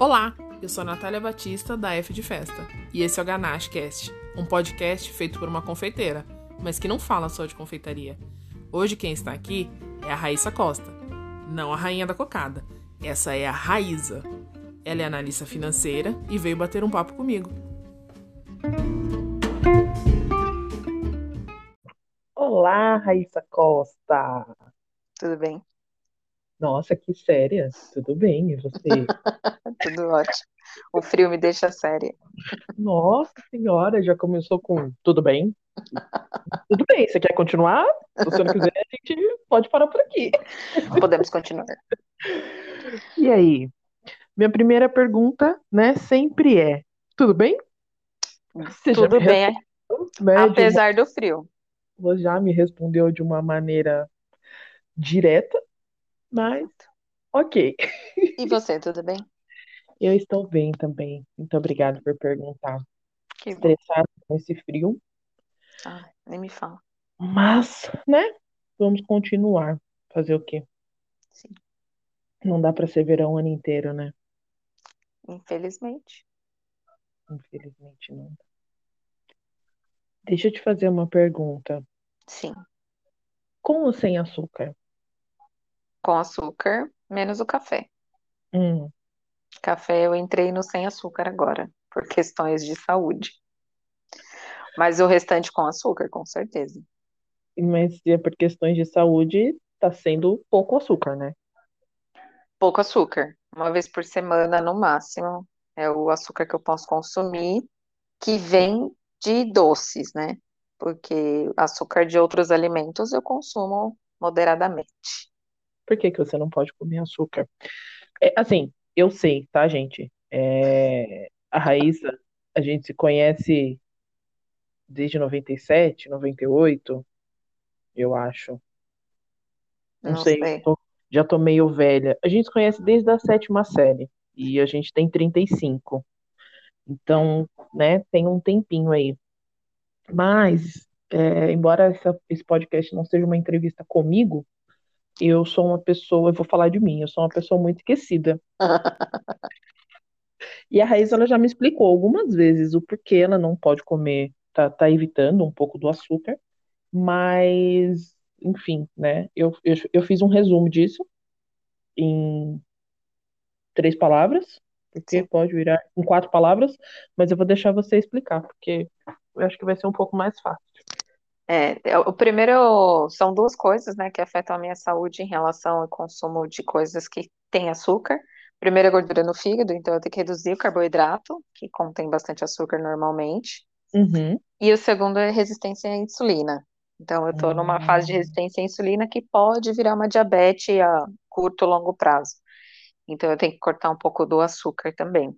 Olá, eu sou a Natália Batista, da F de Festa, e esse é o Ganache Cast, um podcast feito por uma confeiteira, mas que não fala só de confeitaria. Hoje quem está aqui é a Raíssa Costa, não a rainha da cocada, essa é a Raíssa. Ela é analista financeira e veio bater um papo comigo. Olá, Raíssa Costa! Tudo bem? Nossa, que séria! Tudo bem, e você? Tudo ótimo. O frio me deixa séria. Nossa senhora, já começou com tudo bem? Tudo bem, você quer continuar? Se você não quiser, a gente pode parar por aqui. Podemos continuar. E aí? Minha primeira pergunta, né, sempre é, tudo bem? Você tudo bem, né, apesar do frio. Você já me respondeu de uma maneira direta, mas ok. E você, tudo bem? Eu estou bem também, muito obrigada por perguntar. Que estressado bom. Com esse frio. Ah, nem me fala. Mas, né, vamos continuar, fazer o quê? Sim. Não dá para ser verão o ano inteiro, né? Infelizmente não dá. Deixa eu te fazer uma pergunta. Sim. Com ou sem açúcar? Com açúcar, menos o café. Café eu entrei no sem açúcar agora, por questões de saúde. Mas o restante com açúcar, com certeza. Mas se é por questões de saúde, tá sendo pouco açúcar, né? Pouco açúcar. Uma vez por semana, no máximo, é o açúcar que eu posso consumir, que vem de doces, né? Porque açúcar de outros alimentos eu consumo moderadamente. Por que que você não pode comer açúcar? É, assim, eu sei, tá, gente? A Raíssa, a gente se conhece desde 97, 98, eu acho. Não sei. Já tô meio velha. A gente se conhece desde a 7ª série. E a gente tem 35. Então, né, tem um tempinho aí. Mas, embora esse podcast não seja uma entrevista comigo, eu vou falar de mim, eu sou uma pessoa muito esquecida. E a Raíssa, ela já me explicou algumas vezes o porquê ela não pode comer, tá evitando um pouco do açúcar, mas... Enfim, né? Eu fiz um resumo disso em 3 palavras, porque pode virar em 4 palavras, mas eu vou deixar você explicar, porque eu acho que vai ser um pouco mais fácil. O primeiro são 2 coisas, né, que afetam a minha saúde em relação ao consumo de coisas que têm açúcar. Primeiro, a gordura no fígado, então eu tenho que reduzir o carboidrato, que contém bastante açúcar normalmente. Uhum. E o segundo é resistência à insulina. Então, eu estou numa fase de resistência à insulina que pode virar uma diabetes a curto, longo prazo. Então, eu tenho que cortar um pouco do açúcar também.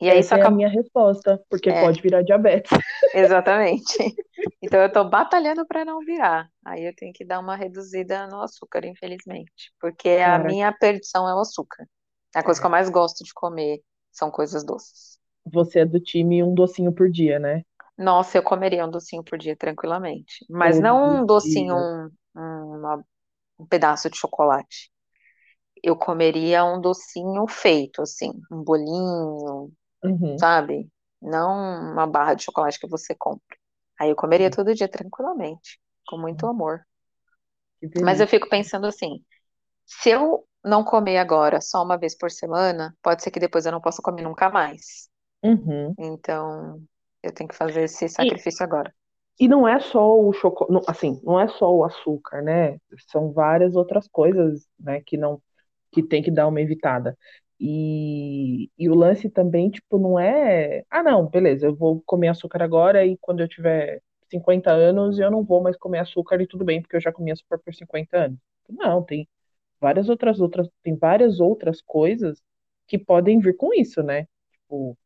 E aí, essa é a minha resposta, porque pode virar diabetes. Exatamente. Então, eu estou batalhando para não virar. Aí, eu tenho que dar uma reduzida no açúcar, infelizmente. Porque a minha perdição é o açúcar. A coisa que eu mais gosto de comer são coisas doces. Você é do time um docinho por dia, né? Nossa, eu comeria um docinho por dia tranquilamente. Mas não um docinho, um pedaço de chocolate. Eu comeria um docinho feito, assim. Um bolinho, sabe? Não uma barra de chocolate que você compra. Aí eu comeria todo dia tranquilamente. Com muito amor. Mas eu fico pensando assim. Se eu não comer agora, só uma vez por semana, pode ser que depois eu não possa comer nunca mais. Então... Eu tenho que fazer esse sacrifício agora. E não é só o chocolate, assim, não é só o açúcar, né? São várias outras coisas, né, que tem que dar uma evitada. E o lance também, tipo, não é... Ah, não, beleza, eu vou comer açúcar agora e quando eu tiver 50 anos eu não vou mais comer açúcar e tudo bem, porque eu já comi açúcar por 50 anos. Não, tem várias outras coisas que podem vir com isso, né? Tipo...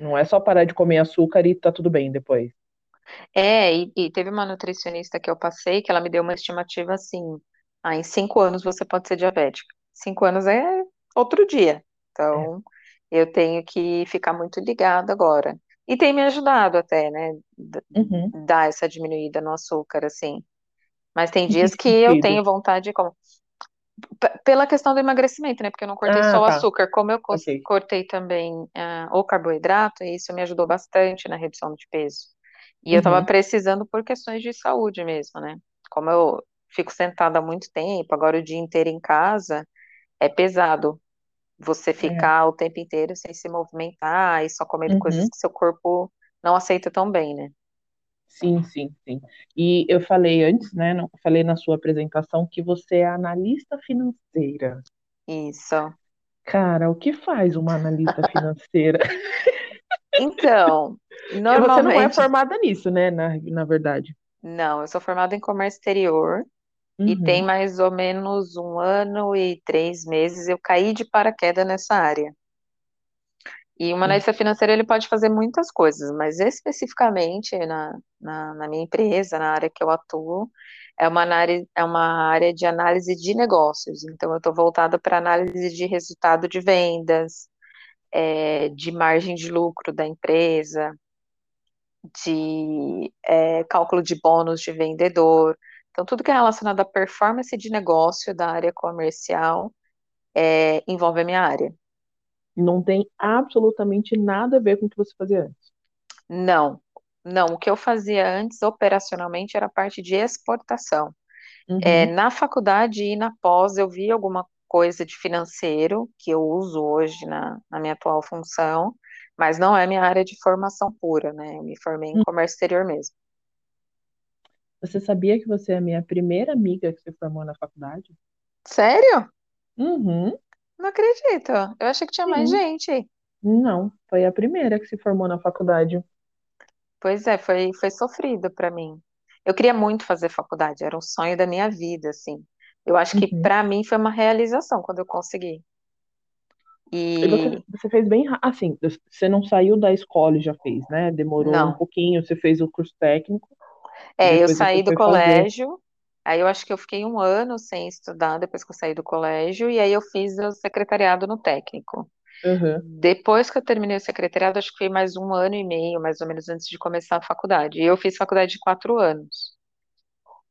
Não é só parar de comer açúcar e tá tudo bem depois. E teve uma nutricionista que eu passei que ela me deu uma estimativa assim, em 5 anos você pode ser diabética. 5 anos é outro dia. Então, eu tenho que ficar muito ligada agora. E tem me ajudado até, né? Dar essa diminuída no açúcar, assim. Mas tem dias que eu tenho vontade de... pela questão do emagrecimento, né? Porque eu não cortei só o açúcar. Como eu cortei também o carboidrato, e isso me ajudou bastante na redução de peso. E eu tava precisando por questões de saúde mesmo, né? Como eu fico sentada há muito tempo, agora o dia inteiro em casa, é pesado você ficar o tempo inteiro sem se movimentar e só comer coisas que seu corpo não aceita tão bem, né? Sim, sim, sim. E eu falei antes, né? Não, falei na sua apresentação que você é analista financeira. Isso. Cara, o que faz uma analista financeira? Então, normalmente... Você não é formada nisso, né? Na verdade. Não, eu sou formada em comércio exterior. E tem mais ou menos 1 ano e 3 meses eu caí de paraquedas nessa área. E uma analista financeira, ele pode fazer muitas coisas, mas especificamente na minha empresa, na área que eu atuo, é uma área de análise de negócios. Então, eu estou voltada para análise de resultado de vendas, de margem de lucro da empresa, de cálculo de bônus de vendedor. Então, tudo que é relacionado à performance de negócio da área comercial envolve a minha área. Não tem absolutamente nada a ver com o que você fazia antes. Não. O que eu fazia antes, operacionalmente, era a parte de exportação. Na faculdade e na pós, eu vi alguma coisa de financeiro, que eu uso hoje na minha atual função, mas não é minha área de formação pura, né? Eu me formei em comércio exterior mesmo. Você sabia que você é a minha primeira amiga que se formou na faculdade? Sério? Não acredito, eu achei que tinha mais gente. Não, foi a primeira que se formou na faculdade. Pois é, foi sofrido pra mim. Eu queria muito fazer faculdade, era um sonho da minha vida, assim. Eu acho que pra mim foi uma realização quando eu consegui. E você fez bem, assim, você não saiu da escola e já fez, né? Demorou um pouquinho, você fez o curso técnico. Eu saí do colégio... Aí eu acho que eu fiquei 1 ano sem estudar depois que eu saí do colégio, e aí eu fiz o secretariado no técnico. Depois que eu terminei o secretariado, acho que foi mais 1 ano e meio, mais ou menos, antes de começar a faculdade. E eu fiz faculdade de 4 anos.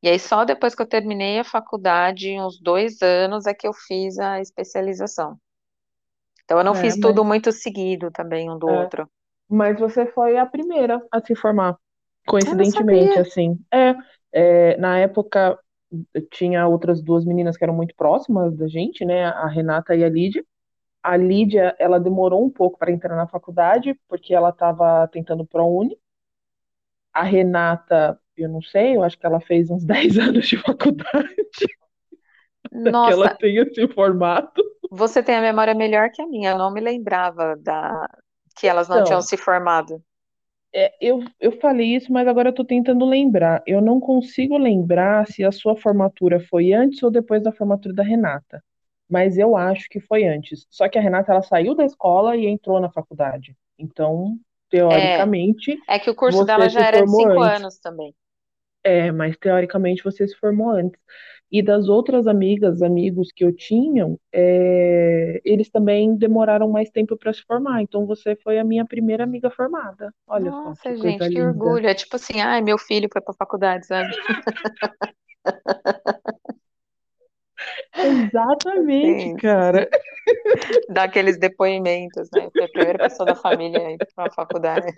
E aí só depois que eu terminei a faculdade, uns 2 anos, é que eu fiz a especialização. Então eu não fiz tudo muito seguido também, um do outro. Mas você foi a primeira a se formar, coincidentemente, assim. Na época... tinha outras 2 meninas que eram muito próximas da gente, né? A Renata e a Lídia. A Lídia, ela demorou um pouco para entrar na faculdade, porque ela estava tentando ProUni. A Renata, eu não sei, eu acho que ela fez uns 10 anos de faculdade. Nossa! Que ela tem esse formato. Você tem a memória melhor que a minha, eu não me lembrava que elas não tinham se formado. Eu falei isso, mas agora eu tô tentando lembrar. Eu não consigo lembrar se a sua formatura foi antes ou depois da formatura da Renata. Mas eu acho que foi antes. Só que a Renata, ela saiu da escola e entrou na faculdade. Então, teoricamente... É que o curso dela já era de 5 anos também. Mas teoricamente você se formou antes. E das outras amigas, amigos que eu tinha, eles também demoraram mais tempo para se formar. Então você foi a minha primeira amiga formada. Olha só. Nossa, gente, coisa linda. Que orgulho. É tipo assim, ai, meu filho foi para a faculdade, sabe? Exatamente, sim. Cara. Dá aqueles depoimentos, né? Foi a primeira pessoa da família a ir para a faculdade.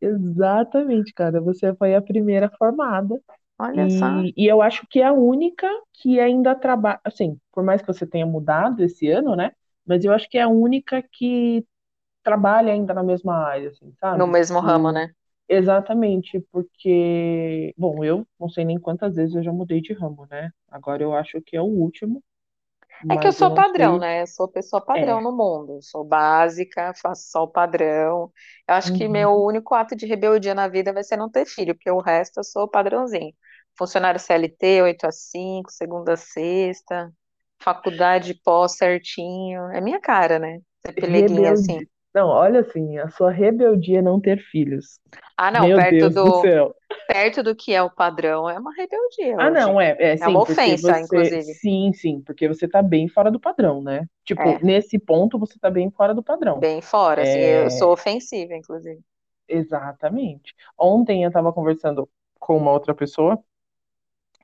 Exatamente, cara. Você foi a primeira formada. Olha só. E eu acho que é a única que ainda trabalha, assim, por mais que você tenha mudado esse ano, né? Mas eu acho que é a única que trabalha ainda na mesma área, assim, sabe? No mesmo ramo, né? Exatamente, porque, bom, eu não sei nem quantas vezes eu já mudei de ramo, né? Agora eu acho que é o último. É que eu sou padrão, né? Eu sou pessoa padrão no mundo. Eu sou básica, faço só o padrão. Eu acho que meu único ato de rebeldia na vida vai ser não ter filho, porque o resto eu sou padrãozinho. Funcionário CLT, 8 a 5, segunda a sexta, faculdade pós certinho. É minha cara, né? Ser peleguinha assim. Não, olha assim, a sua rebeldia é não ter filhos. Ah, não, perto do que é o padrão, é uma rebeldia. Ah, hoje. Não, sim, é uma ofensa, inclusive. Sim, porque você tá bem fora do padrão, né? Tipo, nesse ponto você tá bem fora do padrão. Bem fora, assim, eu sou ofensiva, inclusive. Exatamente. Ontem eu tava conversando com uma outra pessoa,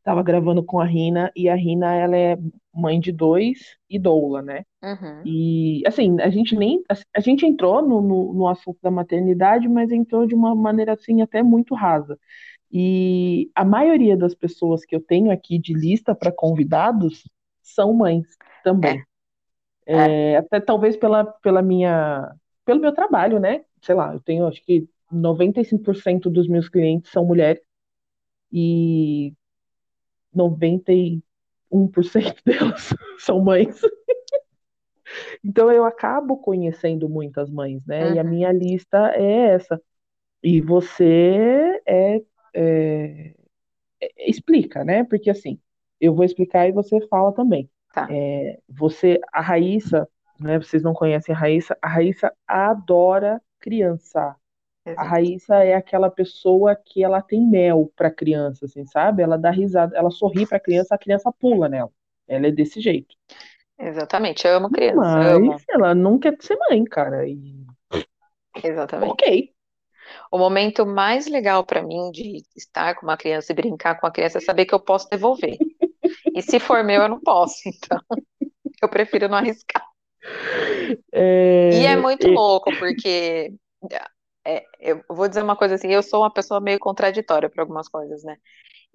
Tava gravando com a Rina, e a Rina, ela é mãe de dois e doula, né? Uhum. E, assim, a gente entrou no assunto da maternidade, mas entrou de uma maneira, assim, até muito rasa. E a maioria das pessoas que eu tenho aqui de lista para convidados são mães também. Até talvez pelo meu trabalho, né? Sei lá, eu tenho, acho que 95% dos meus clientes são mulheres e 91% delas são mães. Então eu acabo conhecendo muitas mães, né? Uhum. E a minha lista é essa. E você explica, né? Porque assim, eu vou explicar e você fala também. Tá. A Raíssa, né? Vocês não conhecem a Raíssa adora criança. Exato. A Raíssa é aquela pessoa que ela tem mel pra criança, assim, sabe? Ela dá risada, ela sorri pra criança, a criança pula nela. Ela é desse jeito. Exatamente, eu amo criança. Mas ela não quer ser mãe, cara. E... Exatamente. Ok. O momento mais legal pra mim de estar com uma criança e brincar com a criança é saber que eu posso devolver. E se for meu, eu não posso, então. Eu prefiro não arriscar. E é muito louco, porque... eu vou dizer uma coisa assim, eu sou uma pessoa meio contraditória para algumas coisas, né?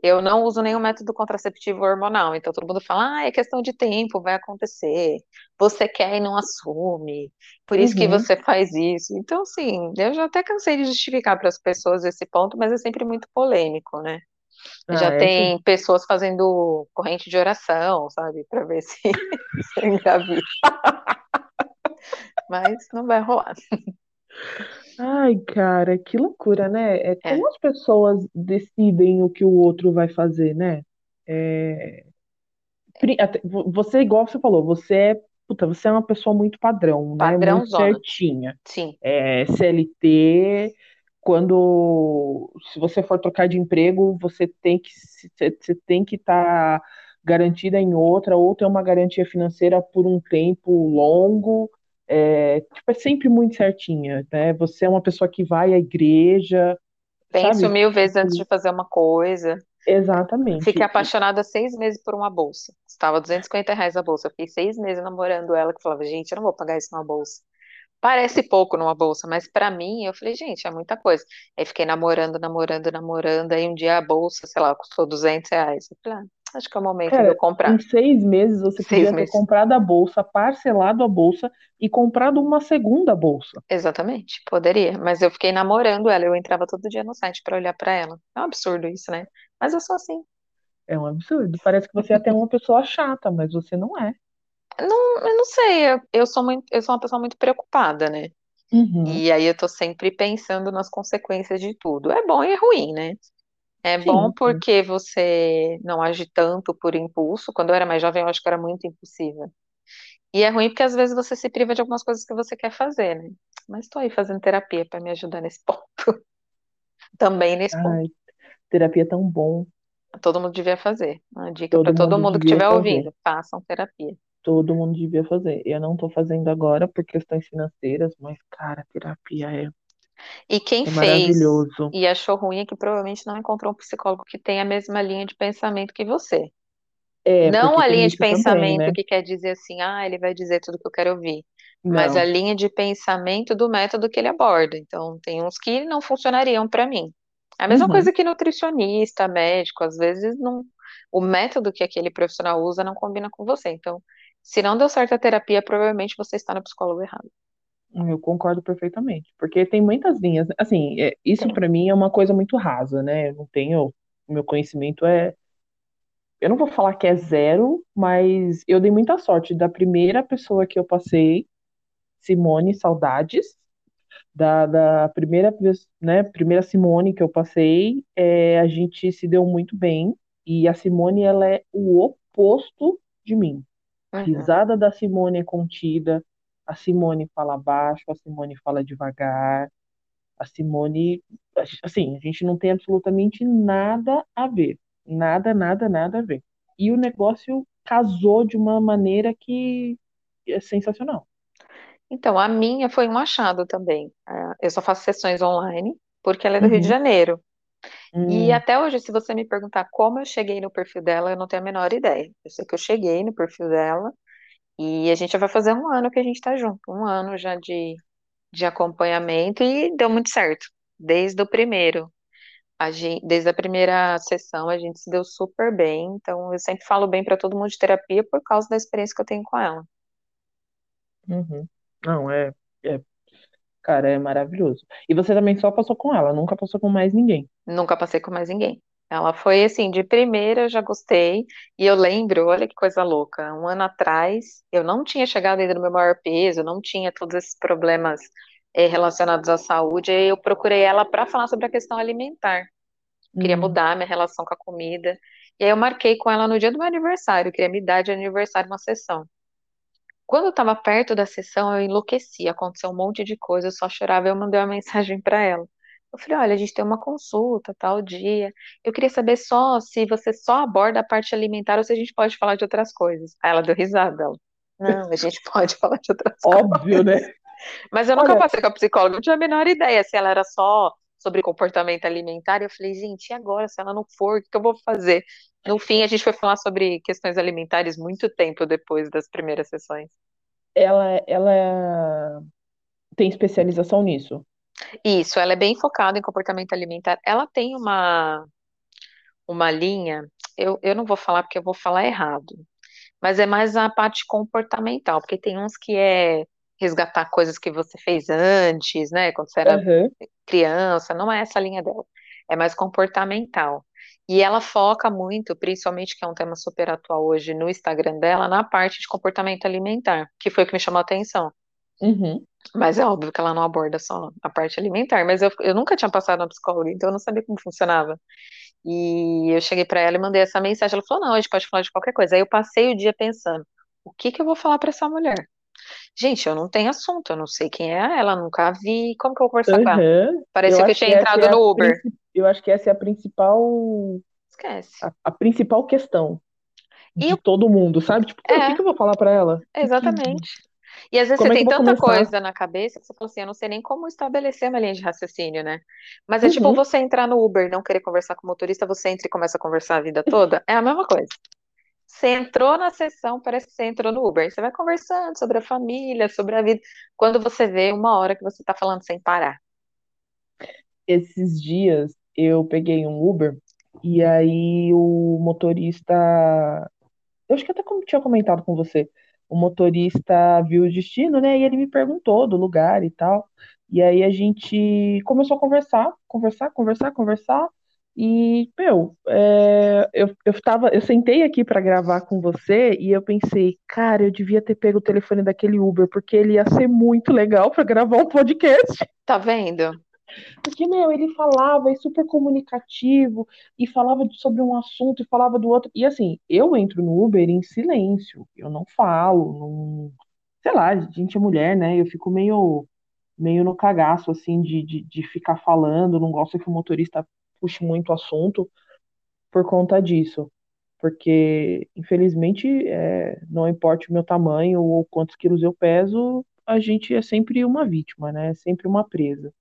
Eu não uso nenhum método contraceptivo hormonal, então todo mundo fala, é questão de tempo, vai acontecer, você quer e não assume, por isso que você faz isso. Então, assim, eu já até cansei de justificar para as pessoas esse ponto, mas é sempre muito polêmico, né? Tem pessoas fazendo corrente de oração, sabe, para ver se engravida. Mas não vai rolar. Ai, cara, que loucura, né? Como as pessoas decidem o que o outro vai fazer, né? Você, igual você falou, você é uma pessoa muito padrão, né? Muito certinha. Sim. CLT, se você for trocar de emprego, você tem que estar garantida em outra, ou ter uma garantia financeira por um tempo longo. É sempre muito certinha, né? Você é uma pessoa que vai à igreja... Penso sabe? 1000 vezes antes de fazer uma coisa. Exatamente. Fiquei apaixonada 6 meses por uma bolsa. Estava R$250 a bolsa. Eu fiquei 6 meses namorando ela, que falava, gente, eu não vou pagar isso numa bolsa. Parece pouco numa bolsa, mas pra mim, eu falei, gente, é muita coisa. Aí fiquei namorando, aí um dia a bolsa, sei lá, custou R$200. Eu falei, acho que é o momento de eu comprar. Em 6 meses você podia ter comprado a bolsa, parcelado a bolsa e comprado uma segunda bolsa. Exatamente, poderia. Mas eu fiquei namorando ela, eu entrava todo dia no site pra olhar pra ela. É um absurdo isso, né? Mas eu sou assim. É um absurdo. Parece que você é até uma pessoa chata, mas você não é. Não, eu não sei, eu sou uma pessoa muito preocupada, né? Uhum. E aí eu tô sempre pensando nas consequências de tudo. É bom e é ruim, né? É bom porque você não age tanto por impulso. Quando eu era mais jovem, eu acho que era muito impulsiva. E é ruim porque às vezes você se priva de algumas coisas que você quer fazer, né? Mas estou aí fazendo terapia para me ajudar nesse ponto. Também nesse ponto. Terapia é tão bom. Todo mundo devia fazer. Uma dica para todo mundo que estiver ouvindo. Façam terapia. Todo mundo devia fazer. Eu não estou fazendo agora por questões financeiras, mas, cara, terapia é... E quem fez e achou ruim é que provavelmente não encontrou um psicólogo que tenha a mesma linha de pensamento que você. Não a linha de pensamento também, né? Que quer dizer assim, ele vai dizer tudo que eu quero ouvir. Não. Mas a linha de pensamento do método que ele aborda. Então, tem uns que não funcionariam para mim. A mesma coisa que nutricionista, médico, às vezes não, o método que aquele profissional usa não combina com você. Então, se não deu certo a terapia, provavelmente você está no psicólogo errado. Eu concordo perfeitamente, porque tem muitas linhas, assim, isso pra mim é uma coisa muito rasa, né, eu não tenho, meu conhecimento eu não vou falar que é zero, mas eu dei muita sorte da primeira pessoa que eu passei, Simone, saudades, da primeira, né, primeira Simone que eu passei, a gente se deu muito bem, e a Simone, ela é o oposto de mim, a risada da Simone é contida, a Simone fala baixo, a Simone fala devagar, a Simone... Assim, a gente não tem absolutamente nada a ver. Nada, nada, nada a ver. E o negócio casou de uma maneira que é sensacional. Então, a minha foi um achado também. Eu só faço sessões online, porque ela é do Rio de Janeiro. E até hoje, se você me perguntar como eu cheguei no perfil dela, eu não tenho a menor ideia. Eu sei que eu cheguei no perfil dela e a gente já vai fazer 1 ano que a gente está junto. 1 ano já de acompanhamento e deu muito certo. Desde o primeiro. Desde a primeira sessão a gente se deu super bem. Então eu sempre falo bem para todo mundo de terapia por causa da experiência que eu tenho com ela. Uhum. Não, cara, é maravilhoso. E você também só passou com ela, nunca passou com mais ninguém? Nunca passei com mais ninguém. Ela foi assim, de primeira eu já gostei. E eu lembro, olha que coisa louca, 1 ano atrás eu não tinha chegado ainda no meu maior peso, não tinha todos esses problemas relacionados à saúde. E eu procurei ela para falar sobre a questão alimentar. Queria mudar minha relação com a comida. E aí eu marquei com ela no dia do meu aniversário, queria me dar de aniversário uma sessão. Quando eu estava perto da sessão, eu enlouqueci, aconteceu um monte de coisa, eu só chorava, eu mandei uma mensagem para ela. Eu falei, olha, a gente tem uma consulta, tal dia, eu queria saber só se você só aborda a parte alimentar ou se a gente pode falar de outras coisas. Aí ela deu risada, ela, não, a gente pode falar de outras coisas. Óbvio, né? Mas eu nunca passei com a psicóloga, não tinha a menor ideia se ela era só sobre comportamento alimentar. Eu falei, gente, e agora? Se ela não for, o que eu vou fazer? No fim, a gente foi falar sobre questões alimentares muito tempo depois das primeiras sessões. Ela tem especialização nisso? Isso, ela é bem focada em comportamento alimentar. Ela tem uma linha, eu não vou falar porque eu vou falar errado, mas é mais a parte comportamental, porque tem uns que é resgatar coisas que você fez antes, né, quando você era criança, não é essa a linha dela, é mais comportamental. E ela foca muito, principalmente, que é um tema super atual hoje no Instagram dela, na parte de comportamento alimentar, que foi o que me chamou a atenção. Mas é óbvio que ela não aborda só a parte alimentar, mas eu nunca tinha passado na psicóloga, então eu não sabia como funcionava. E eu cheguei pra ela e mandei essa mensagem, ela falou, não, a gente pode falar de qualquer coisa. Aí eu passei o dia pensando, o que que eu vou falar pra essa mulher? Gente, eu não tenho assunto, eu não sei quem é ela, nunca a vi, como que eu vou conversar com ela? Parecia que eu tinha entrado no Uber. Eu acho que essa é a principal... Esquece. A principal questão de todo mundo, sabe? Tipo, o que eu vou falar pra ela? Exatamente. E às vezes como você tem tanta coisa na cabeça que você fala assim, eu não sei nem como estabelecer uma linha de raciocínio, né? Mas é tipo você entrar no Uber, não querer conversar com o motorista, você entra e começa a conversar a vida toda, é a mesma coisa. Você entrou na sessão, parece que você entrou no Uber. Você vai conversando sobre a família, sobre a vida. Quando você vê, 1 hora que você tá falando sem parar. Esses dias, eu peguei um Uber e aí o motorista... Eu acho que até tinha comentado com você. O motorista viu o destino, né? E ele me perguntou do lugar e tal. E aí a gente começou a conversar. E, eu sentei aqui pra gravar com você e eu pensei, cara, eu devia ter pego o telefone daquele Uber, porque ele ia ser muito legal pra gravar um podcast. Tá vendo? Porque, ele falava, é super comunicativo, e falava sobre um assunto, e falava do outro. E assim, eu entro no Uber em silêncio, eu não falo, não... sei lá, a gente é mulher, né? Eu fico meio no cagaço, assim, de ficar falando, não gosto que o motorista puxe muito o assunto por conta disso, porque infelizmente não importa o meu tamanho ou quantos quilos eu peso, a gente é sempre uma vítima, né? É sempre uma presa.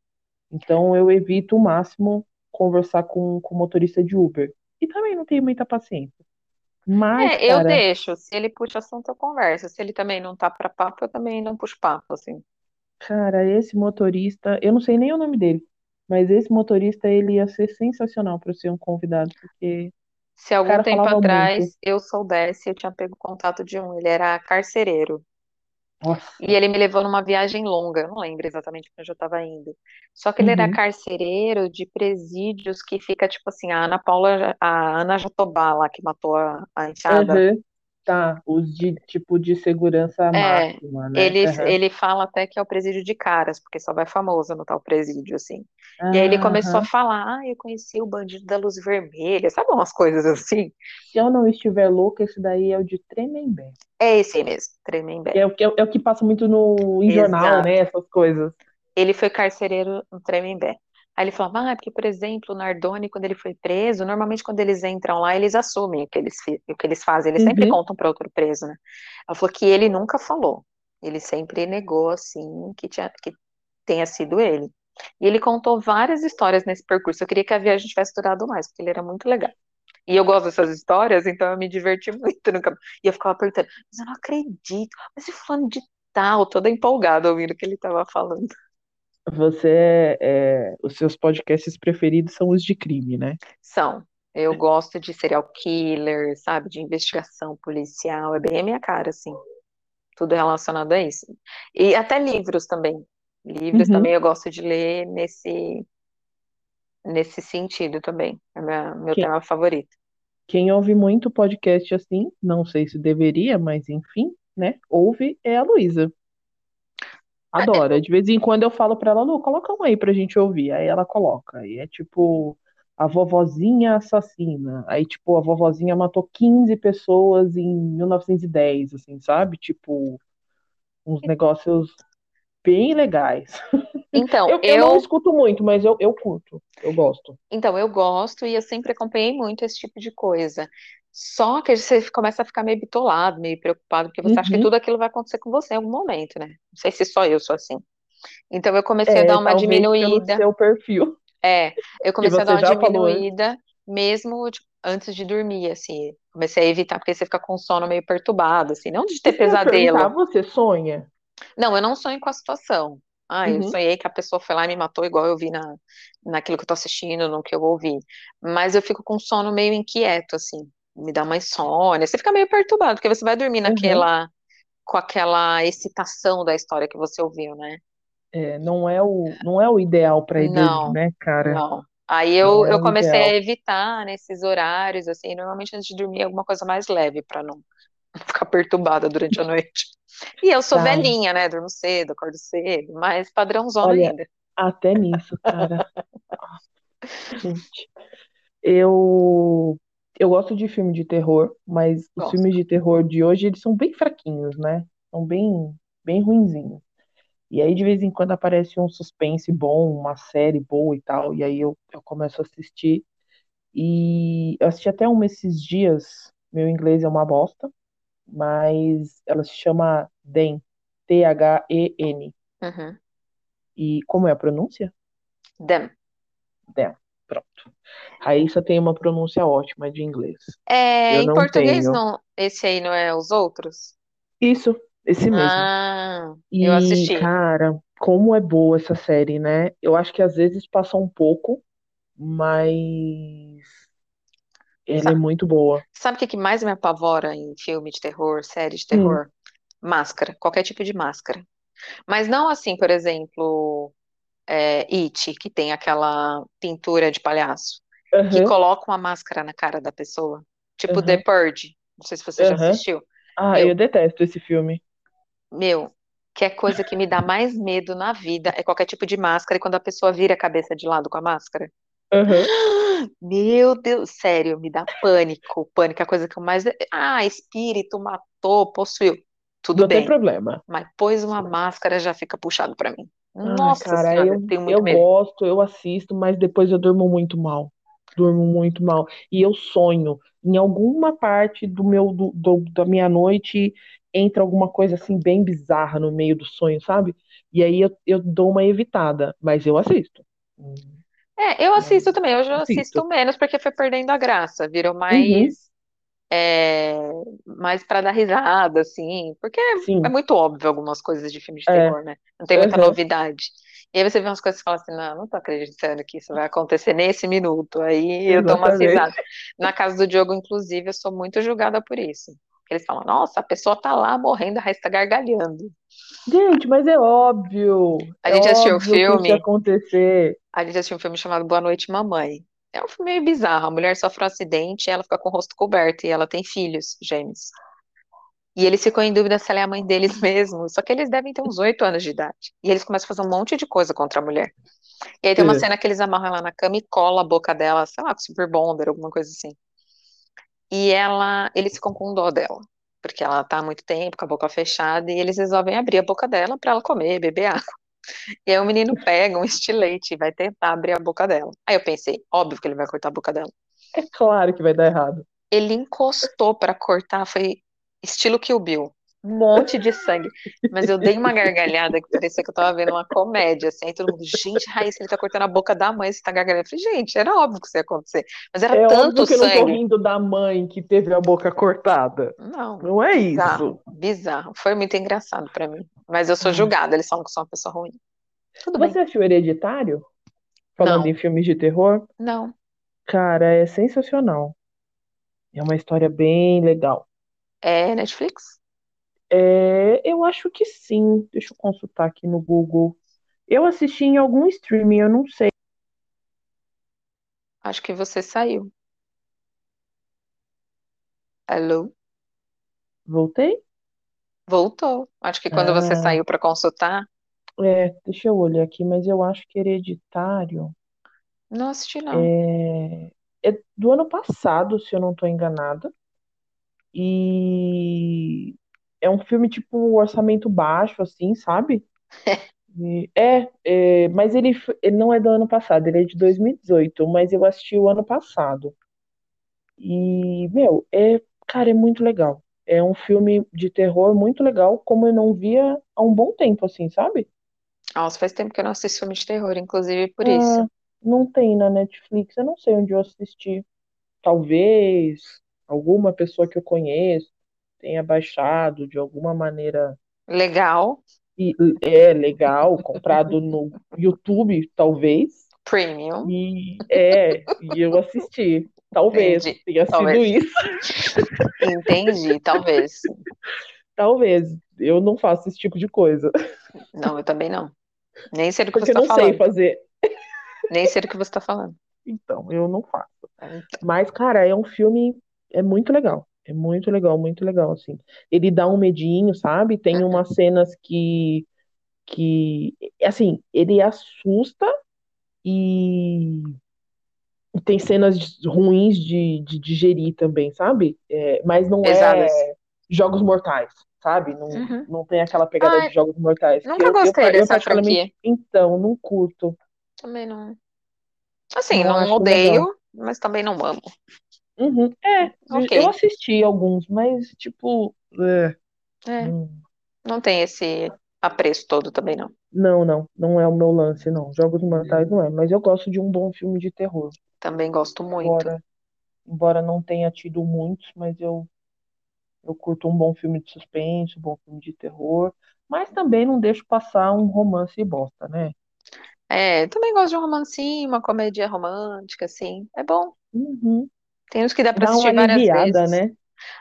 Então eu evito o máximo conversar com o motorista de Uber e também não tenho muita paciência. Mas eu deixo, se ele puxa assunto eu converso, se ele também não tá para papo eu também não puxo papo, assim. Cara, esse motorista, eu não sei nem o nome dele. Mas esse motorista, ele ia ser sensacional para ser um convidado, porque... Se algum tempo atrás eu soubesse, eu tinha pego contato de um, ele era carcereiro. Nossa. E ele me levou numa viagem longa, eu não lembro exatamente onde eu estava indo. Só que ele era carcereiro de presídios que fica, tipo assim, a Ana Jatobá lá, que matou a enteada. Tá, os de tipo de segurança máxima, né? Ele fala até que é o presídio de Caras, porque só vai famoso no tal presídio, assim. E aí ele começou a falar, eu conheci o bandido da luz vermelha, sabe umas coisas assim? Se eu não estiver louca, esse daí é o de Tremembé. É esse mesmo, Tremembé. É o que passa muito em jornal, né, essas coisas. Ele foi carcereiro no Tremembé. Aí ele falava, porque, por exemplo, o Nardoni, quando ele foi preso, normalmente quando eles entram lá, eles assumem o que eles fazem, eles sempre contam para outro preso, né? Ela falou que ele nunca falou, ele sempre negou, assim, que tenha sido ele. E ele contou várias histórias nesse percurso. Eu queria que a viagem tivesse durado mais, porque ele era muito legal. E eu gosto dessas histórias, então eu me diverti muito no caminho. E eu ficava perguntando, mas eu não acredito, mas esse fulano de tal, toda empolgada ouvindo o que ele estava falando. Os seus podcasts preferidos são os de crime, né? São. Eu gosto de serial killer, sabe? De investigação policial. É bem a minha cara, assim. Tudo relacionado a isso. E até livros também. Livros também eu gosto de ler nesse sentido também. É meu tema favorito. Quem ouve muito podcast assim, não sei se deveria, mas enfim, né? Ouve é a Luísa. Adora. De vez em quando eu falo pra ela, Lu, coloca um aí pra gente ouvir. Aí ela coloca. E é tipo... A vovozinha assassina. Aí, tipo, a vovozinha matou 15 pessoas em 1910, assim, sabe? Tipo, uns negócios bem legais. Então, eu não escuto muito, mas eu curto, eu gosto. Então, eu gosto e eu sempre acompanhei muito esse tipo de coisa. Só que você começa a ficar meio bitolado, meio preocupado, porque você acha que tudo aquilo vai acontecer com você em algum momento, né? Não sei se só eu sou assim. Então, eu comecei a dar uma diminuída. Pelo seu perfil. Eu comecei a dar uma diminuída, falou, mesmo tipo, antes de dormir, assim. Comecei a evitar, porque você fica com o sono meio perturbado, assim. Não de ter pesadelo. Você sonha? Não, eu não sonho com a situação. Eu sonhei que a pessoa foi lá e me matou, igual eu vi naquilo que eu tô assistindo, no que eu ouvi. Mas eu fico com o sono meio inquieto, assim. Me dá uma insônia. Você fica meio perturbado, porque você vai dormir com aquela excitação da história que você ouviu, né? Não é o ideal para ir dormir, né, cara? Não. Aí eu comecei a evitar nesses horários, assim, normalmente antes de dormir alguma coisa mais leve para não ficar perturbada durante a noite. E eu sou velhinha, né? Durmo cedo, acordo cedo, mas padrãozão ainda. Até nisso, cara. Gente, eu gosto de filme de terror, mas os filmes de terror de hoje eles são bem fraquinhos, né? São bem, bem ruinzinhos. E aí, de vez em quando, aparece um suspense bom, uma série boa e tal. E aí eu começo a assistir. E eu assisti até uma esses dias. Meu inglês é uma bosta. Mas ela se chama Den. T-H-E-N. Uhum. E como é a pronúncia? Dem. Dem. Pronto. Aí só tem uma pronúncia ótima de inglês. Em não português, tenho. Não. Esse aí não é os outros? Isso. Esse mesmo. E, eu assisti. Cara, como é boa essa série, né? Eu acho que às vezes passa um pouco, mas ela é muito boa. Sabe o que mais me apavora em filme de terror, série de terror? Máscara, qualquer tipo de máscara. Mas não assim, por exemplo, It, que tem aquela pintura de palhaço, que coloca uma máscara na cara da pessoa. Tipo The Purge, não sei se você já assistiu. Eu detesto esse filme. Meu, que é coisa que me dá mais medo na vida é qualquer tipo de máscara e quando a pessoa vira a cabeça de lado com a máscara. Meu Deus, sério, me dá pânico. Pânico é a coisa que eu mais... espírito matou, possuiu. Tudo bem. Não tem problema. Mas pôs uma máscara já fica puxado pra mim. Nossa cara, senhora, eu tenho muito medo. Eu gosto, eu assisto, mas depois eu durmo muito mal. Durmo muito mal. E eu sonho. Em alguma parte da minha noite entra alguma coisa assim bem bizarra no meio do sonho, sabe? E aí eu dou uma evitada, mas eu assisto. Eu assisto também. Hoje eu assisto menos porque foi perdendo a graça. Virou mais pra dar risada, assim. Porque é muito óbvio algumas coisas de filme de terror, né? Não tem muita novidade. E aí você vê umas coisas e fala assim, não tô acreditando que isso vai acontecer nesse minuto. Aí eu dou uma risada. Na casa do Diogo, inclusive, eu sou muito julgada por isso. Eles falam, nossa, a pessoa tá lá morrendo, a Raíssa tá gargalhando. Gente, mas é óbvio. A gente assistiu um filme. Que acontecer. A gente assistiu um filme chamado Boa Noite, Mamãe. É um filme meio bizarro. A mulher sofre um acidente e ela fica com o rosto coberto. E ela tem filhos gêmeos. E eles ficam em dúvida se ela é a mãe deles mesmo. Só que eles devem ter uns 8 anos de idade. E eles começam a fazer um monte de coisa contra a mulher. E aí tem uma cena que eles amarram ela na cama e colam a boca dela, sei lá, com super bonder, alguma coisa assim. E eles ficam com dó dela. Porque ela tá há muito tempo com a boca fechada. E eles resolvem abrir a boca dela pra ela comer, beber água. E aí o menino pega um estilete e vai tentar abrir a boca dela. Aí eu pensei, óbvio que ele vai cortar a boca dela. É claro que vai dar errado. Ele encostou pra cortar, foi... Estilo Kill Bill. um monte de sangue. Mas eu dei uma gargalhada que parecia que eu tava vendo uma comédia, assim. Aí todo mundo, gente, Raíssa, ele tá cortando a boca da mãe, você tá gargalhando. Eu falei, gente, era óbvio que isso ia acontecer. Mas era tanto sangue. É óbvio que eu não tô rindo da mãe que teve a boca cortada. Não. Não é bizarro, isso. Bizarro. Foi muito engraçado pra mim. Mas eu sou julgada, eles falam que eu sou uma pessoa ruim. Tudo bem. Você achou Hereditário? Falando em filmes de terror? Não. Cara, é sensacional. É uma história bem legal. É Netflix? É, eu acho que sim. Deixa eu consultar aqui no Google. Eu assisti em algum streaming, eu não sei. Acho que você saiu. Alô? Voltei? Voltou. Acho que quando você saiu para consultar... É, deixa eu olhar aqui, mas eu acho que Hereditário... Não assisti, não. É do ano passado, se eu não estou enganada. E... é um filme, tipo, orçamento baixo, assim, sabe? Mas ele não é do ano passado, ele é de 2018, mas eu assisti o ano passado. E, meu, cara, é muito legal. É um filme de terror muito legal, como eu não via há um bom tempo, assim, sabe? Nossa, faz tempo que eu não assisto filme de terror, inclusive por isso. Não tem na Netflix, eu não sei onde eu assisti. Talvez alguma pessoa que eu conheço tenha baixado de alguma maneira legal. Legal, comprado no YouTube, talvez. Premium. E eu assisti. Talvez Entendi. Tenha talvez. Sido isso. Entendi, talvez. Talvez. Eu não faço esse tipo de coisa. Não, eu também não. Nem sei do que Porque você está falando. Eu não sei fazer. Nem sei do que você está falando. Então, eu não faço. Mas, cara, é um filme... é muito legal. É muito legal, assim. Ele dá um medinho, sabe? Tem umas cenas que assim, ele assusta e tem cenas ruins de digerir também, sabe? Mas não Pesadas. É Jogos Mortais, sabe? Não, não tem aquela pegada de Jogos Mortais. Nunca gostei dessa franquia. Então, não curto. Também não... assim, não odeio, legal. Mas também não amo. Okay. Eu assisti alguns, mas tipo... Não tem esse apreço todo também, não. Não é o meu lance, não. Jogos Mortais não é, mas eu gosto de um bom filme de terror. Também gosto muito. Embora não tenha tido muitos, mas eu curto um bom filme de suspense, um bom filme de terror, mas também não deixo passar um romance bosta, né? É, também gosto de um romancinho, uma comédia romântica, assim. É bom. Tem uns que dá pra assistir várias vezes. Né?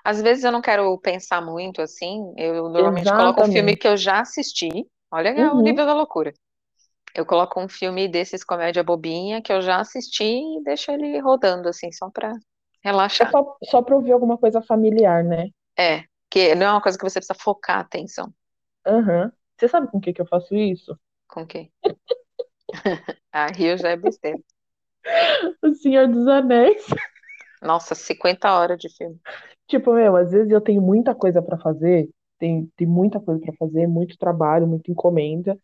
Às vezes eu não quero pensar muito, assim. Eu normalmente coloco um filme que eu já assisti. Olha, é o nível da loucura. Eu coloco um filme desses comédia bobinha que eu já assisti e deixo ele rodando, assim, só pra relaxar. É só pra ouvir alguma coisa familiar, né? É, que não é uma coisa que você precisa focar a atenção. Você sabe com que eu faço isso? Com o quê? A Rio já é besteira. O Senhor dos Anéis. Nossa, 50 horas de filme. Tipo, às vezes eu tenho muita coisa pra fazer, tem muita coisa pra fazer, muito trabalho, muita encomenda,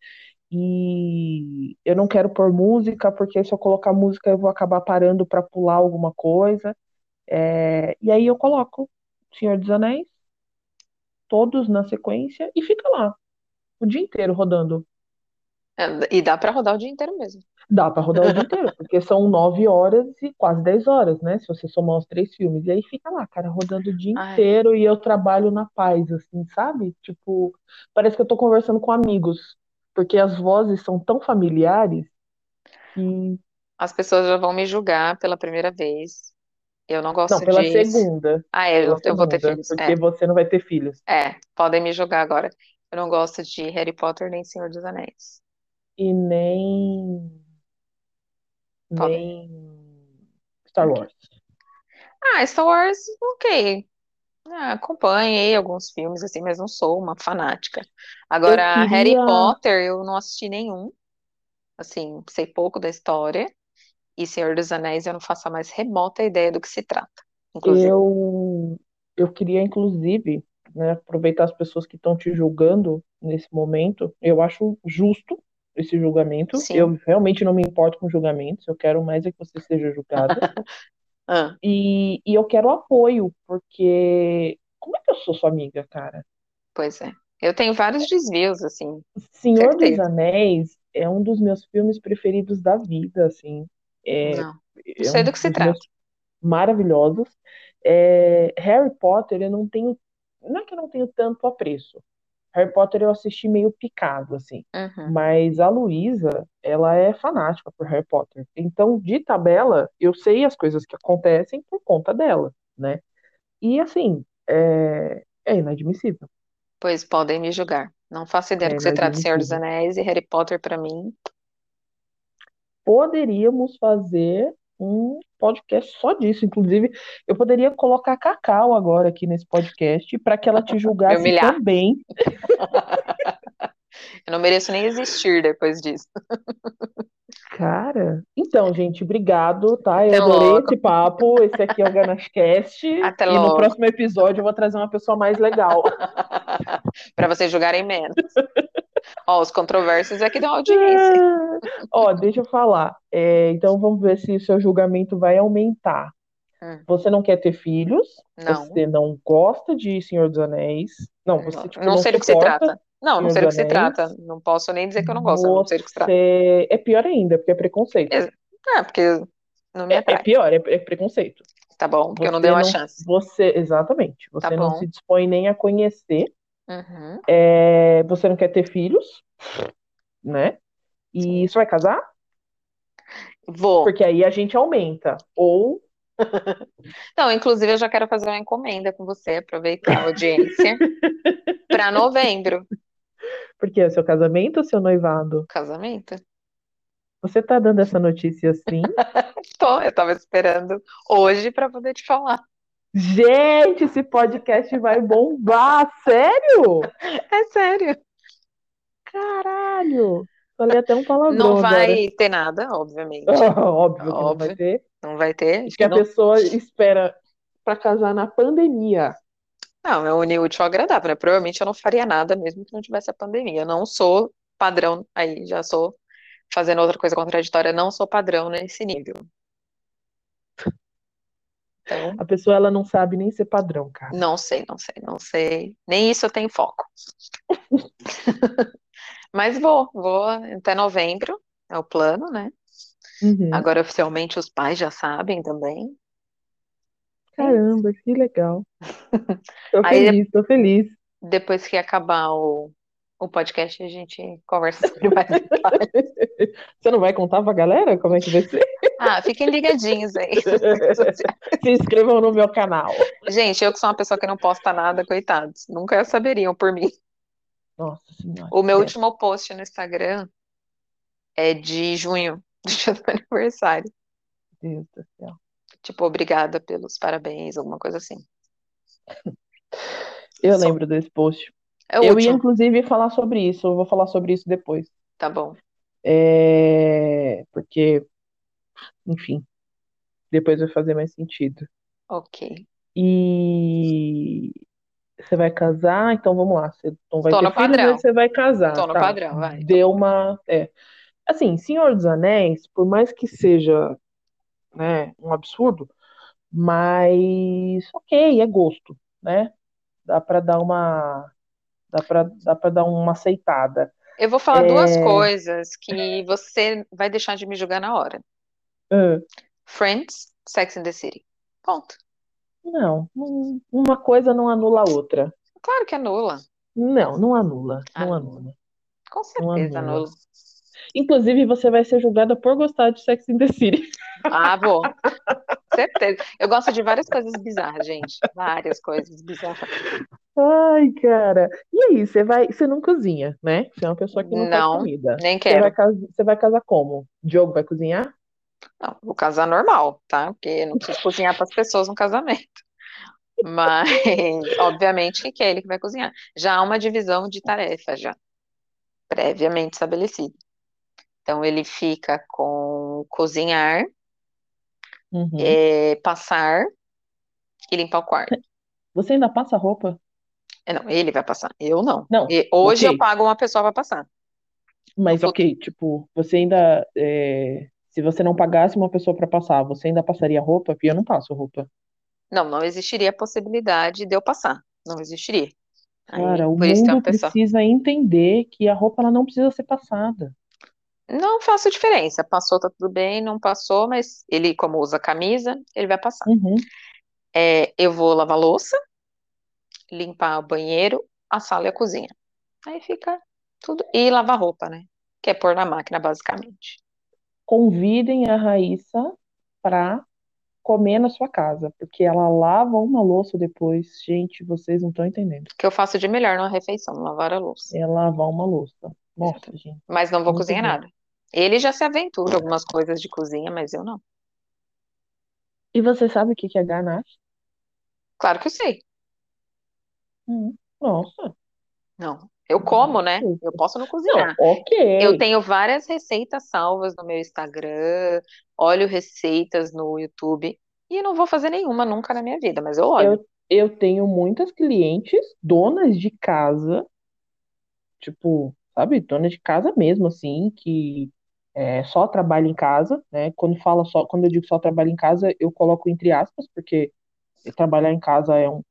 e eu não quero pôr música, porque se eu colocar música eu vou acabar parando pra pular alguma coisa, e aí eu coloco Senhor dos Anéis, todos na sequência, e fica lá, o dia inteiro rodando. E dá pra rodar o dia inteiro mesmo. Dá pra rodar o dia inteiro, porque são 9 horas e quase 10 horas, né? Se você somar os 3 filmes. E aí fica lá, cara, rodando o dia inteiro e eu trabalho na paz, assim, sabe? Tipo, parece que eu tô conversando com amigos, porque as vozes são tão familiares que... As pessoas já vão me julgar pela primeira vez. Eu não gosto disso. Não, pela segunda. Eu vou ter filhos. Porque você não vai ter filhos. Podem me julgar agora. Eu não gosto de Harry Potter nem Senhor dos Anéis. E nem Star Wars. Star Wars, ok. Acompanhei alguns filmes, assim, mas não sou uma fanática. Agora, Harry Potter, eu não assisti nenhum. Assim, sei pouco da história. E Senhor dos Anéis, eu não faço a mais remota ideia do que se trata. Inclusive. Eu queria, inclusive, né, aproveitar as pessoas que estão te julgando nesse momento. Eu acho justo esse julgamento. Sim. Eu realmente não me importo com julgamentos, eu quero mais é que você seja julgada. E eu quero apoio, porque como é que eu sou sua amiga, cara? Pois é. Eu tenho vários desvios, assim. Senhor certeza. Dos Anéis é um dos meus filmes preferidos da vida, assim. Não sei do que se trata. Maravilhosos. Harry Potter, eu não tenho... Não é que eu não tenho tanto apreço. Harry Potter eu assisti meio picado, assim. Uhum. Mas a Luísa, ela é fanática por Harry Potter. Então, de tabela, eu sei as coisas que acontecem por conta dela, né? E, assim, é inadmissível. Pois podem me julgar. Não faço ideia do que você trata de Senhor dos Anéis e Harry Potter pra mim. Poderíamos fazer um podcast só disso. Inclusive, eu poderia colocar a Cacau agora aqui nesse podcast para que ela te julgasse também. Eu não mereço nem existir depois disso. Cara, então, gente, obrigado, tá? Eu adorei esse papo. Esse aqui é o Ganache Cast. E logo. No próximo episódio eu vou trazer uma pessoa mais legal. Para vocês julgarem menos. Ó, os controversos aqui dão audiência. Ó, deixa eu falar. Então vamos ver se o seu julgamento vai aumentar. Você não quer ter filhos? Não. Você não gosta de Senhor dos Anéis? Não, você tipo, não sei do que se trata. Não, não sei do que se trata. Não posso nem dizer que eu não gosto. Não sei do que se trata. É pior ainda, porque é preconceito. Porque não me atrai. É pior, é preconceito. Tá bom, porque eu não dei uma chance. Exatamente. Você não se dispõe nem a conhecer. Uhum. Você não quer ter filhos, né? E você vai casar? Vou. Porque aí a gente aumenta. Ou... Não, inclusive eu já quero fazer uma encomenda com você, aproveitar a audiência, para novembro. Porque é seu casamento ou seu noivado? Casamento. Você tá dando essa notícia assim? Tô, eu tava esperando hoje para poder te falar. Gente, esse podcast vai bombar, sério? É sério. Caralho. Falei até um palavrão. Não vai ter nada, obviamente. Óbvio que não vai ter. Não vai ter. Acho que a pessoa espera pra casar na pandemia. Não, é o útil ao agradável, né? Provavelmente eu não faria nada mesmo que não tivesse a pandemia. Eu não sou padrão, aí já sou fazendo outra coisa contraditória, não sou padrão nesse nível. Então, a pessoa, ela não sabe nem ser padrão, cara. Não sei. Nem isso eu tenho foco. Mas vou até novembro, é o plano, né? Uhum. Agora, oficialmente, os pais já sabem também. Caramba, que legal. Tô feliz. Depois que acabar o podcast, a gente conversa sobre mais detalhes. Você não vai contar pra galera como é que vai ser? Fiquem ligadinhos aí. Se inscrevam no meu canal. Gente, eu que sou uma pessoa que não posta nada, coitados. Nunca saberiam por mim. Nossa Senhora. O meu último post no Instagram é de junho, do dia do aniversário. Deus do céu. Tipo, obrigada pelos parabéns, alguma coisa assim. Eu lembro desse post. Eu ia, inclusive, falar sobre isso. Eu vou falar sobre isso depois. Tá bom. Porque, enfim, depois vai fazer mais sentido. Ok. E você vai casar, então vamos lá. Você não vai ter filho, mas você vai casar. Tô no padrão, vai. Deu uma... Assim, Senhor dos Anéis, por mais que seja, né, um absurdo, mas ok, é gosto, né? Dá pra dar uma aceitada. Eu vou falar duas coisas que você vai deixar de me julgar na hora. Friends, Sex and the City. Ponto. Não, uma coisa não anula a outra. Claro que anula. Não anula. Com certeza anula. Inclusive, você vai ser julgada por gostar de Sex and the City. Bom. Certeza. Eu gosto de várias coisas bizarras, gente. Várias coisas bizarras. Ai, cara. E aí, você não cozinha, né? Você é uma pessoa que não faz comida. Nem quero. Você vai casar como? Diogo vai cozinhar? Não, vou casar normal, tá? Porque não preciso cozinhar para as pessoas no casamento. Mas, obviamente, que é ele que vai cozinhar. Já há uma divisão de tarefa, já. Previamente estabelecida. Então, ele fica com cozinhar, passar e limpar o quarto. Você ainda passa roupa? Não, ele vai passar. Eu não. Hoje eu pago uma pessoa para passar. Mas, tipo, você ainda... Se você não pagasse uma pessoa para passar, você ainda passaria roupa? Porque eu não passo roupa. Não existiria a possibilidade de eu passar. Não existiria. Cara, o mundo precisa entender que a roupa ela não precisa ser passada. Não faço diferença. Passou, tá tudo bem, não passou, mas ele, como usa camisa, ele vai passar. Uhum. Eu vou lavar louça, limpar o banheiro, a sala e a cozinha. Aí fica tudo. E lavar roupa, né? Que é pôr na máquina, basicamente. Convidem a Raíssa pra comer na sua casa, porque ela lava uma louça depois. Gente, vocês não estão entendendo. O que eu faço de melhor na refeição, lavar a louça. É lavar uma louça. Nossa, gente. Mas não vou cozinhar nada. Ele já se aventura algumas coisas de cozinha, mas eu não. E você sabe o que é ganache? Claro que eu sei. Nossa. Não. Eu como, né? Eu posso não cozinhar. Não, ok. Eu tenho várias receitas salvas no meu Instagram, olho receitas no YouTube, e eu não vou fazer nenhuma nunca na minha vida, mas eu olho. Eu tenho muitas clientes, donas de casa, tipo, sabe? Donas de casa mesmo, assim, que só trabalha em casa, né? Quando eu digo só trabalha em casa, eu coloco entre aspas, porque trabalhar em casa é um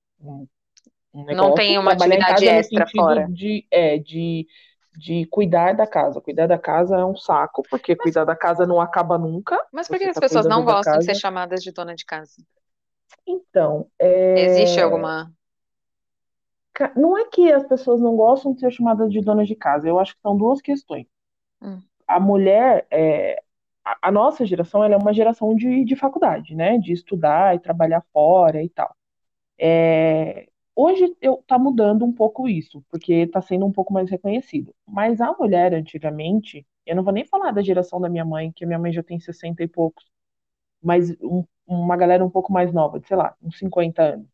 negócio, não tem uma atividade extra fora. De cuidar da casa. Cuidar da casa é um saco, porque cuidar da casa não acaba nunca. Mas por que as pessoas não gostam de ser chamadas de dona de casa? Então, existe alguma... Não é que as pessoas não gostam de ser chamadas de dona de casa. Eu acho que são duas questões. A mulher... A nossa geração, ela é uma geração de faculdade, né? De estudar e trabalhar fora e tal. Hoje tá mudando um pouco isso, porque está sendo um pouco mais reconhecido. Mas a mulher, antigamente, eu não vou nem falar da geração da minha mãe, que a minha mãe já tem 60 e poucos, mas uma galera um pouco mais nova, de, sei lá, uns 50 anos,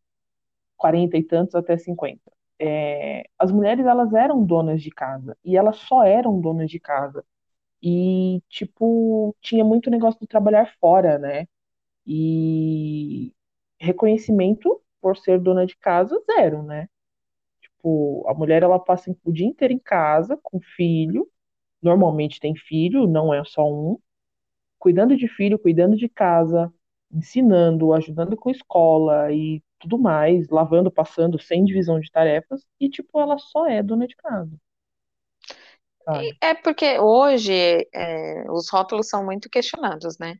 40 e tantos até 50. As mulheres, elas eram donas de casa, e elas só eram donas de casa. E, tipo, tinha muito negócio de trabalhar fora, né? E reconhecimento... por ser dona de casa, zero, né? Tipo, a mulher, ela passa o dia inteiro em casa, com filho, normalmente tem filho, não é só um, cuidando de filho, cuidando de casa, ensinando, ajudando com escola e tudo mais, lavando, passando, sem divisão de tarefas, e, tipo, ela só é dona de casa. Sabe? É porque hoje os rótulos são muito questionados, né?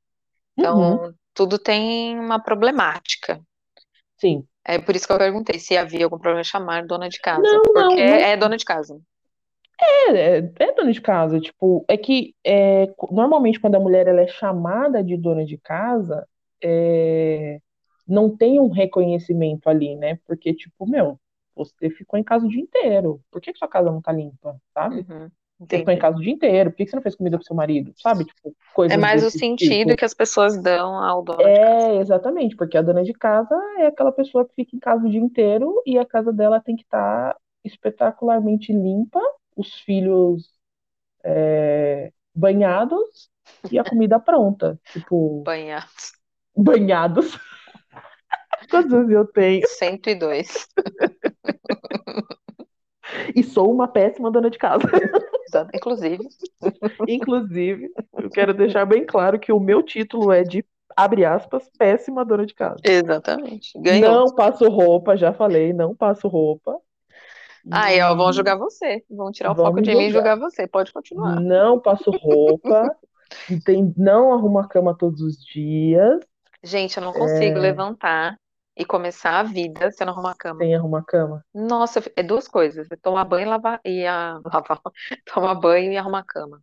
Então, tudo tem uma problemática. Sim. É por isso que eu perguntei se havia algum problema em chamar dona de casa. Não, porque não. É dona de casa. É dona de casa. Tipo, é que normalmente quando a mulher ela é chamada de dona de casa, não tem um reconhecimento ali, né? Porque, tipo, meu, você ficou em casa o dia inteiro. Por que sua casa não tá limpa, sabe? Você ficou em casa o dia inteiro. Por que você não fez comida pro seu marido, sabe? Tipo, coisas mais o sentido tipo que as pessoas dão ao dono de casa. Exatamente, porque a dona de casa é aquela pessoa que fica em casa o dia inteiro e a casa dela tem que estar espetacularmente limpa, os filhos banhados e a comida pronta. Tipo... Banhados. Quantos anos eu tenho? 102. E sou uma péssima dona de casa. Inclusive, eu quero deixar bem claro que o meu título é de, abre aspas, péssima dona de casa. Exatamente. Ganhou. Não passo roupa, já falei, não passo roupa. Aí, ó, vão julgar você. Vão tirar o foco de mim e julgar você. Pode continuar. Não passo roupa. Não arrumo a cama todos os dias. Gente, eu não consigo levantar e começar a vida se eu não arrumar a cama. Sem arrumar a cama? Nossa, é duas coisas. Tomar banho e tomar banho e arrumar a cama.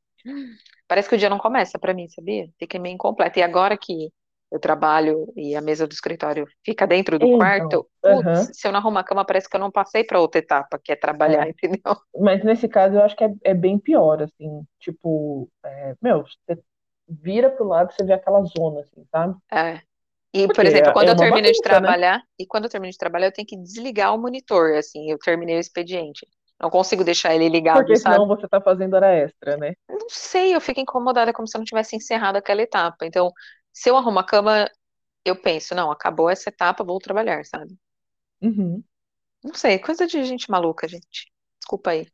Parece que o dia não começa pra mim, sabia? Fica meio incompleto. E agora que eu trabalho e a mesa do escritório fica dentro do quarto, se eu não arrumar a cama, parece que eu não passei pra outra etapa, que é trabalhar, entendeu? Mas nesse caso, eu acho que é bem pior, assim. Tipo, você vira pro lado e você vê aquela zona, assim, sabe? E, por exemplo, quando eu termino de trabalhar, né? E quando eu termino de trabalhar, eu tenho que desligar o monitor, assim, eu terminei o expediente. Não consigo deixar ele ligado, porque sabe? Senão você tá fazendo hora extra, né? Não sei, eu fico incomodada como se eu não tivesse encerrado aquela etapa. Então, se eu arrumo a cama, eu penso, não, acabou essa etapa, vou trabalhar, sabe? Não sei, coisa de gente maluca, gente. Desculpa aí.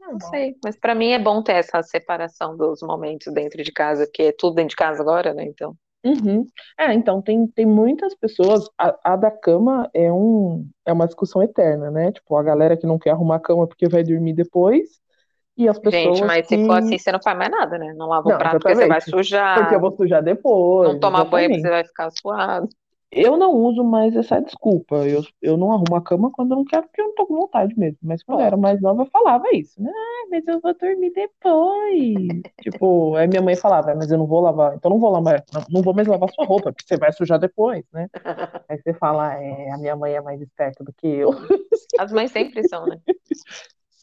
Não sei, mas pra mim é bom ter essa separação dos momentos dentro de casa, porque é tudo dentro de casa agora, né, então. Uhum. É, então, tem muitas pessoas. A da cama é uma discussão eterna, né? Tipo, a galera que não quer arrumar a cama porque vai dormir depois. E as pessoas. Gente, mas se for assim, você não faz mais nada, né? Não lava o prato porque você vai sujar. Porque eu vou sujar depois. Não toma banho porque você vai ficar suado. Eu não uso mais essa desculpa. Eu não arrumo a cama quando eu não quero, porque eu não tô com vontade mesmo. Mas quando eu era mais nova, eu falava isso. Ah, mas eu vou dormir depois. Tipo, aí minha mãe falava, mas eu não vou lavar. Então não vou lavar, não vou mais lavar sua roupa, porque você vai sujar depois, né? Aí você fala, a minha mãe é mais esperta do que eu. As mães sempre são, né?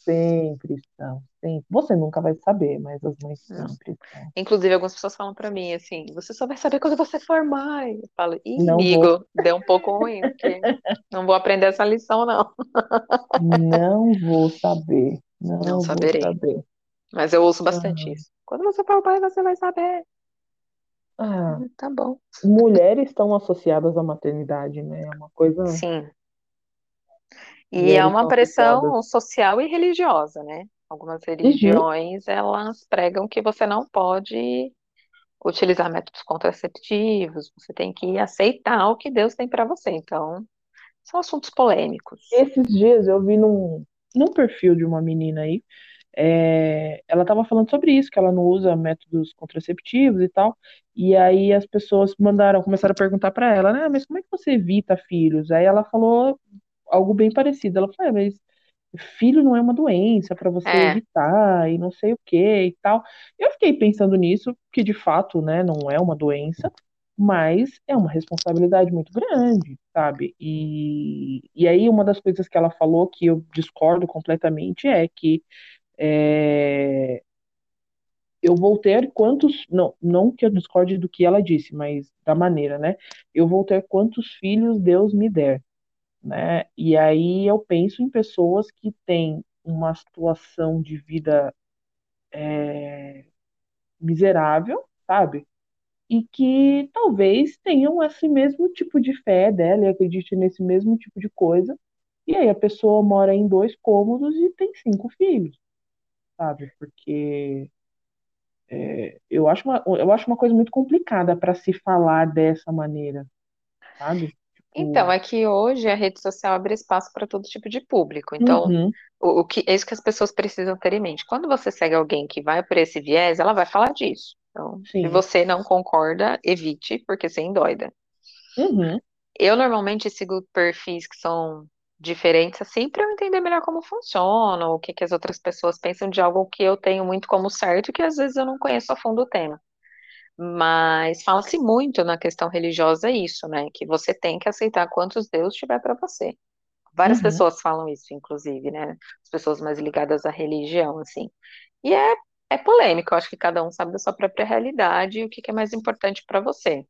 Sempre são, sempre. Você nunca vai saber, mas as mães sempre são. Inclusive, algumas pessoas falam pra mim, assim, você só vai saber quando você for mãe. Eu falo, amigo, deu um pouco ruim, porque não vou aprender essa lição, não. Não vou saber. Não saberei. Vou saber. Mas eu ouço bastante isso. Quando você for mãe, você vai saber. Ah, tá bom. Mulheres estão associadas à maternidade, né? É uma coisa... Sim. E é uma pressão social e religiosa, né? Algumas religiões, elas pregam que você não pode utilizar métodos contraceptivos, você tem que aceitar o que Deus tem para você. Então, são assuntos polêmicos. Esses dias eu vi num perfil de uma menina aí, ela estava falando sobre isso, que ela não usa métodos contraceptivos e tal, e aí as pessoas começaram a perguntar para ela, né? Mas como é que você evita filhos? Aí ela falou... algo bem parecido. Ela falou, mas filho não é uma doença para você evitar e não sei o que e tal. Eu fiquei pensando nisso, que de fato, né, não é uma doença, mas é uma responsabilidade muito grande, sabe? E aí uma das coisas que ela falou que eu discordo completamente é que eu vou ter quantos... Não que eu discorde do que ela disse, mas da maneira, né? Eu vou ter quantos filhos Deus me der. Né? E aí eu penso em pessoas que têm uma situação de vida miserável, sabe? E que talvez tenham esse mesmo tipo de fé dela e acreditem nesse mesmo tipo de coisa. E aí a pessoa mora em 2 cômodos e tem 5 filhos, sabe? Porque eu acho uma coisa muito complicada para se falar dessa maneira, sabe? Então, é que hoje a rede social abre espaço para todo tipo de público. Então, é isso que as pessoas precisam ter em mente. Quando você segue alguém que vai por esse viés, ela vai falar disso. Então, se você não concorda, evite, porque você endoida. Uhum. Eu normalmente sigo perfis que são diferentes, assim, para eu entender melhor como funciona, o que as outras pessoas pensam de algo que eu tenho muito como certo, que às vezes eu não conheço a fundo o tema. Mas fala-se muito na questão religiosa isso, né? Que você tem que aceitar quantos Deus tiver para você. Várias pessoas falam isso, inclusive, né? As pessoas mais ligadas à religião, assim. E é polêmico, eu acho que cada um sabe da sua própria realidade e o que é mais importante para você.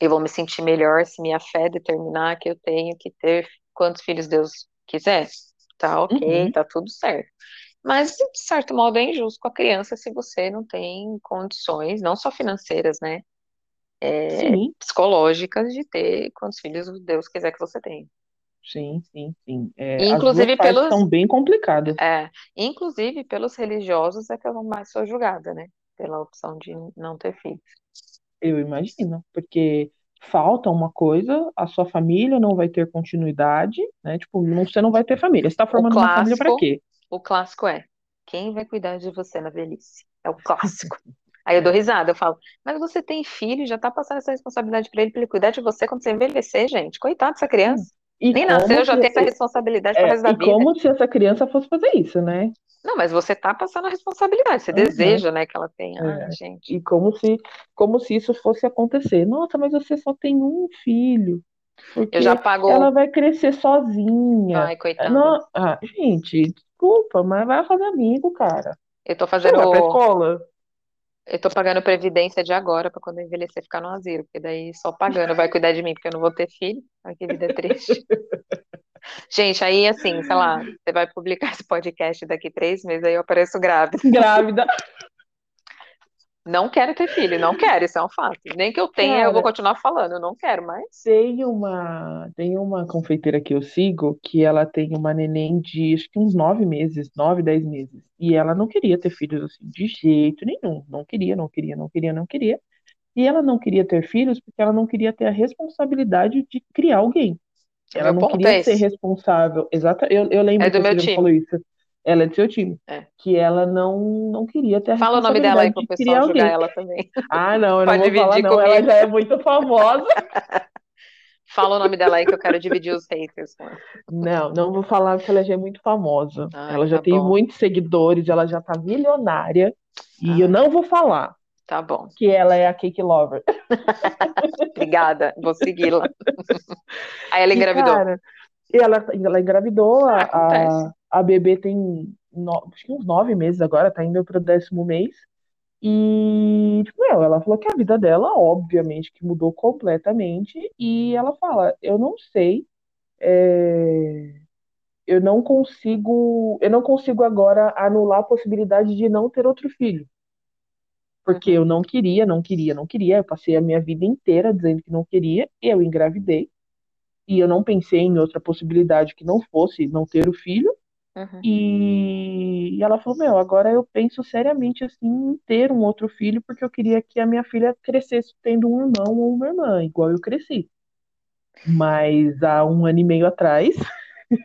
Eu vou me sentir melhor se minha fé determinar que eu tenho que ter quantos filhos Deus quiser. Tá ok, tá tudo certo. Mas, de certo modo, é injusto com a criança se você não tem condições, não só financeiras, né? Psicológicas, de ter quantos filhos Deus quiser que você tenha. Sim. Inclusive pelos... são bem complicadas. Inclusive, pelos religiosos é que eu mais sou julgada, né? Pela opção de não ter filhos. Eu imagino, porque... falta uma coisa, a sua família não vai ter continuidade, né? Tipo, você não vai ter família. Você tá formando uma família pra quê? O clássico é, quem vai cuidar de você na velhice? É o clássico. Aí eu dou risada, eu falo, mas você tem filho, já tá passando essa responsabilidade pra ele cuidar de você quando você envelhecer, gente. Coitado dessa criança. E nem nasceu, já tem essa responsabilidade pro resto da vida. E como se essa criança fosse fazer isso, né? Não, mas você tá passando a responsabilidade, você deseja, né, que ela tenha. Ah, gente. E como se isso fosse acontecer. Nossa, mas você só tem um filho. Porque ela vai crescer sozinha. Ai, coitada. Gente, desculpa, mas vai fazer amigo, cara. Eu tô fazendo... vai pra escola. Eu tô pagando previdência de agora, pra quando eu envelhecer ficar no asilo, porque daí só pagando vai cuidar de mim, porque eu não vou ter filho. Ai, que vida triste. Gente, aí assim, sei lá, você vai publicar esse podcast daqui 3 meses, aí eu apareço grávida. Grávida. Não quero ter filho, não quero, isso é um fato. Nem que eu tenha, eu vou continuar falando, eu não quero mais. Tem uma confeiteira que eu sigo, que ela tem uma neném de, acho que uns 9 meses, 9, 10 meses. E ela não queria ter filhos, assim, de jeito nenhum. Não queria. E ela não queria ter filhos porque ela não queria ter a responsabilidade de criar alguém. Ela não queria ser responsável. Exato, eu lembro que você falou isso. Ela é do seu time. É. Que ela não queria ter a responsabilidade. Fala o nome dela aí pro pessoal jogar alguém. Ela também. Ah, não, eu não vou falar não. Comigo. Ela já é muito famosa. Fala o nome dela aí que eu quero dividir os haters com ela. Não, não vou falar porque ela já é muito famosa. Ai, ela já tem muitos seguidores, ela já tá milionária. E eu não vou falar. Tá bom. Que ela é a cake lover. Obrigada, vou segui-la. Aí ela engravidou. Cara, ela engravidou, a bebê tem acho que uns 9 meses agora, tá indo pro 10º mês. E tipo, ela falou que a vida dela, obviamente, que mudou completamente. E ela fala, eu não sei, eu não consigo agora anular a possibilidade de não ter outro filho. Porque eu não queria. Eu passei a minha vida inteira dizendo que não queria. Eu engravidei. E eu não pensei em outra possibilidade que não fosse não ter o filho. Uhum. E ela falou, agora eu penso seriamente assim, em ter um outro filho, porque eu queria que a minha filha crescesse tendo um irmão ou uma irmã, igual eu cresci. Mas há 1 ano e meio atrás,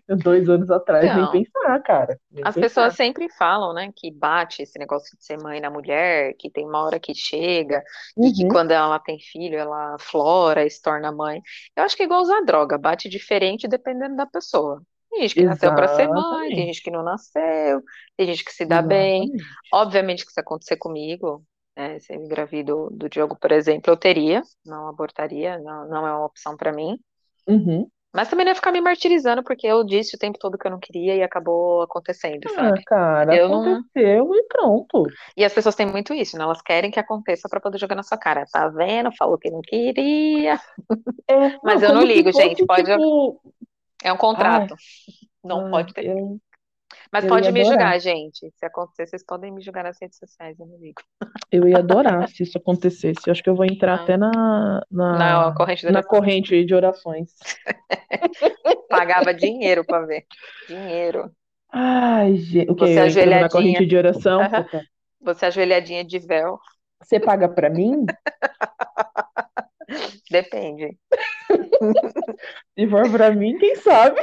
2 anos atrás, não. Nem pensar, cara. Pessoas sempre falam, né, que bate esse negócio de ser mãe na mulher, que tem uma hora que chega, e que quando ela tem filho, ela aflora e se torna mãe. Eu acho que é igual usar droga, bate diferente dependendo da pessoa. Tem gente que nasceu para ser mãe, tem gente que não nasceu, tem gente que se dá bem. Obviamente que se acontecer comigo, né, se eu engravido do Diogo, por exemplo, eu teria, não abortaria, não é uma opção para mim. Uhum. Mas também não ia ficar me martirizando, porque eu disse o tempo todo que eu não queria e acabou acontecendo, sabe? Cara, aconteceu e pronto. E as pessoas têm muito isso, né? Elas querem que aconteça pra poder jogar na sua cara. Tá vendo? Falou que não queria. É, mas eu não ligo, gente. Pode... Tipo... É um contrato. Pode ter. Mas pode me julgar, gente. Se acontecer, vocês podem me julgar nas redes sociais, eu não ligo. Eu ia adorar se isso acontecesse. Eu acho que eu vou entrar até na corrente de orações. Pagava dinheiro pra ver. Dinheiro. Ai, gente. Você ajoelhadinha. Na corrente de oração? Você ajoelhadinha de véu. Você paga pra mim? Depende. Se for pra mim, quem sabe?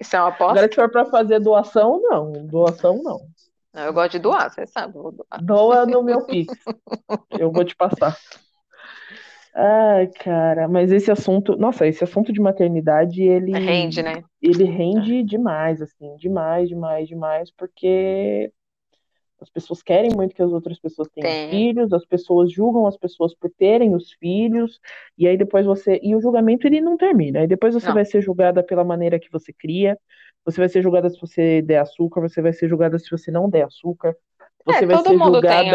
Isso é uma aposta? Agora, se for pra fazer doação, não. Doação, não. Eu gosto de doar, você sabe. Eu vou doar. Doa no meu Pix. Eu vou te passar. Ai, cara. Mas esse assunto... Nossa, esse assunto de maternidade, ele... Rende, né? Ele rende demais, assim. Demais, demais, demais. Porque... As pessoas querem muito que as outras pessoas tenham filhos, as pessoas julgam as pessoas por terem os filhos, e aí depois você... E o julgamento, ele não termina. Aí depois você vai ser julgada pela maneira que você cria, você vai ser julgada se você der açúcar, você vai ser julgada se você não der açúcar, você vai ser julgada... Todo mundo tem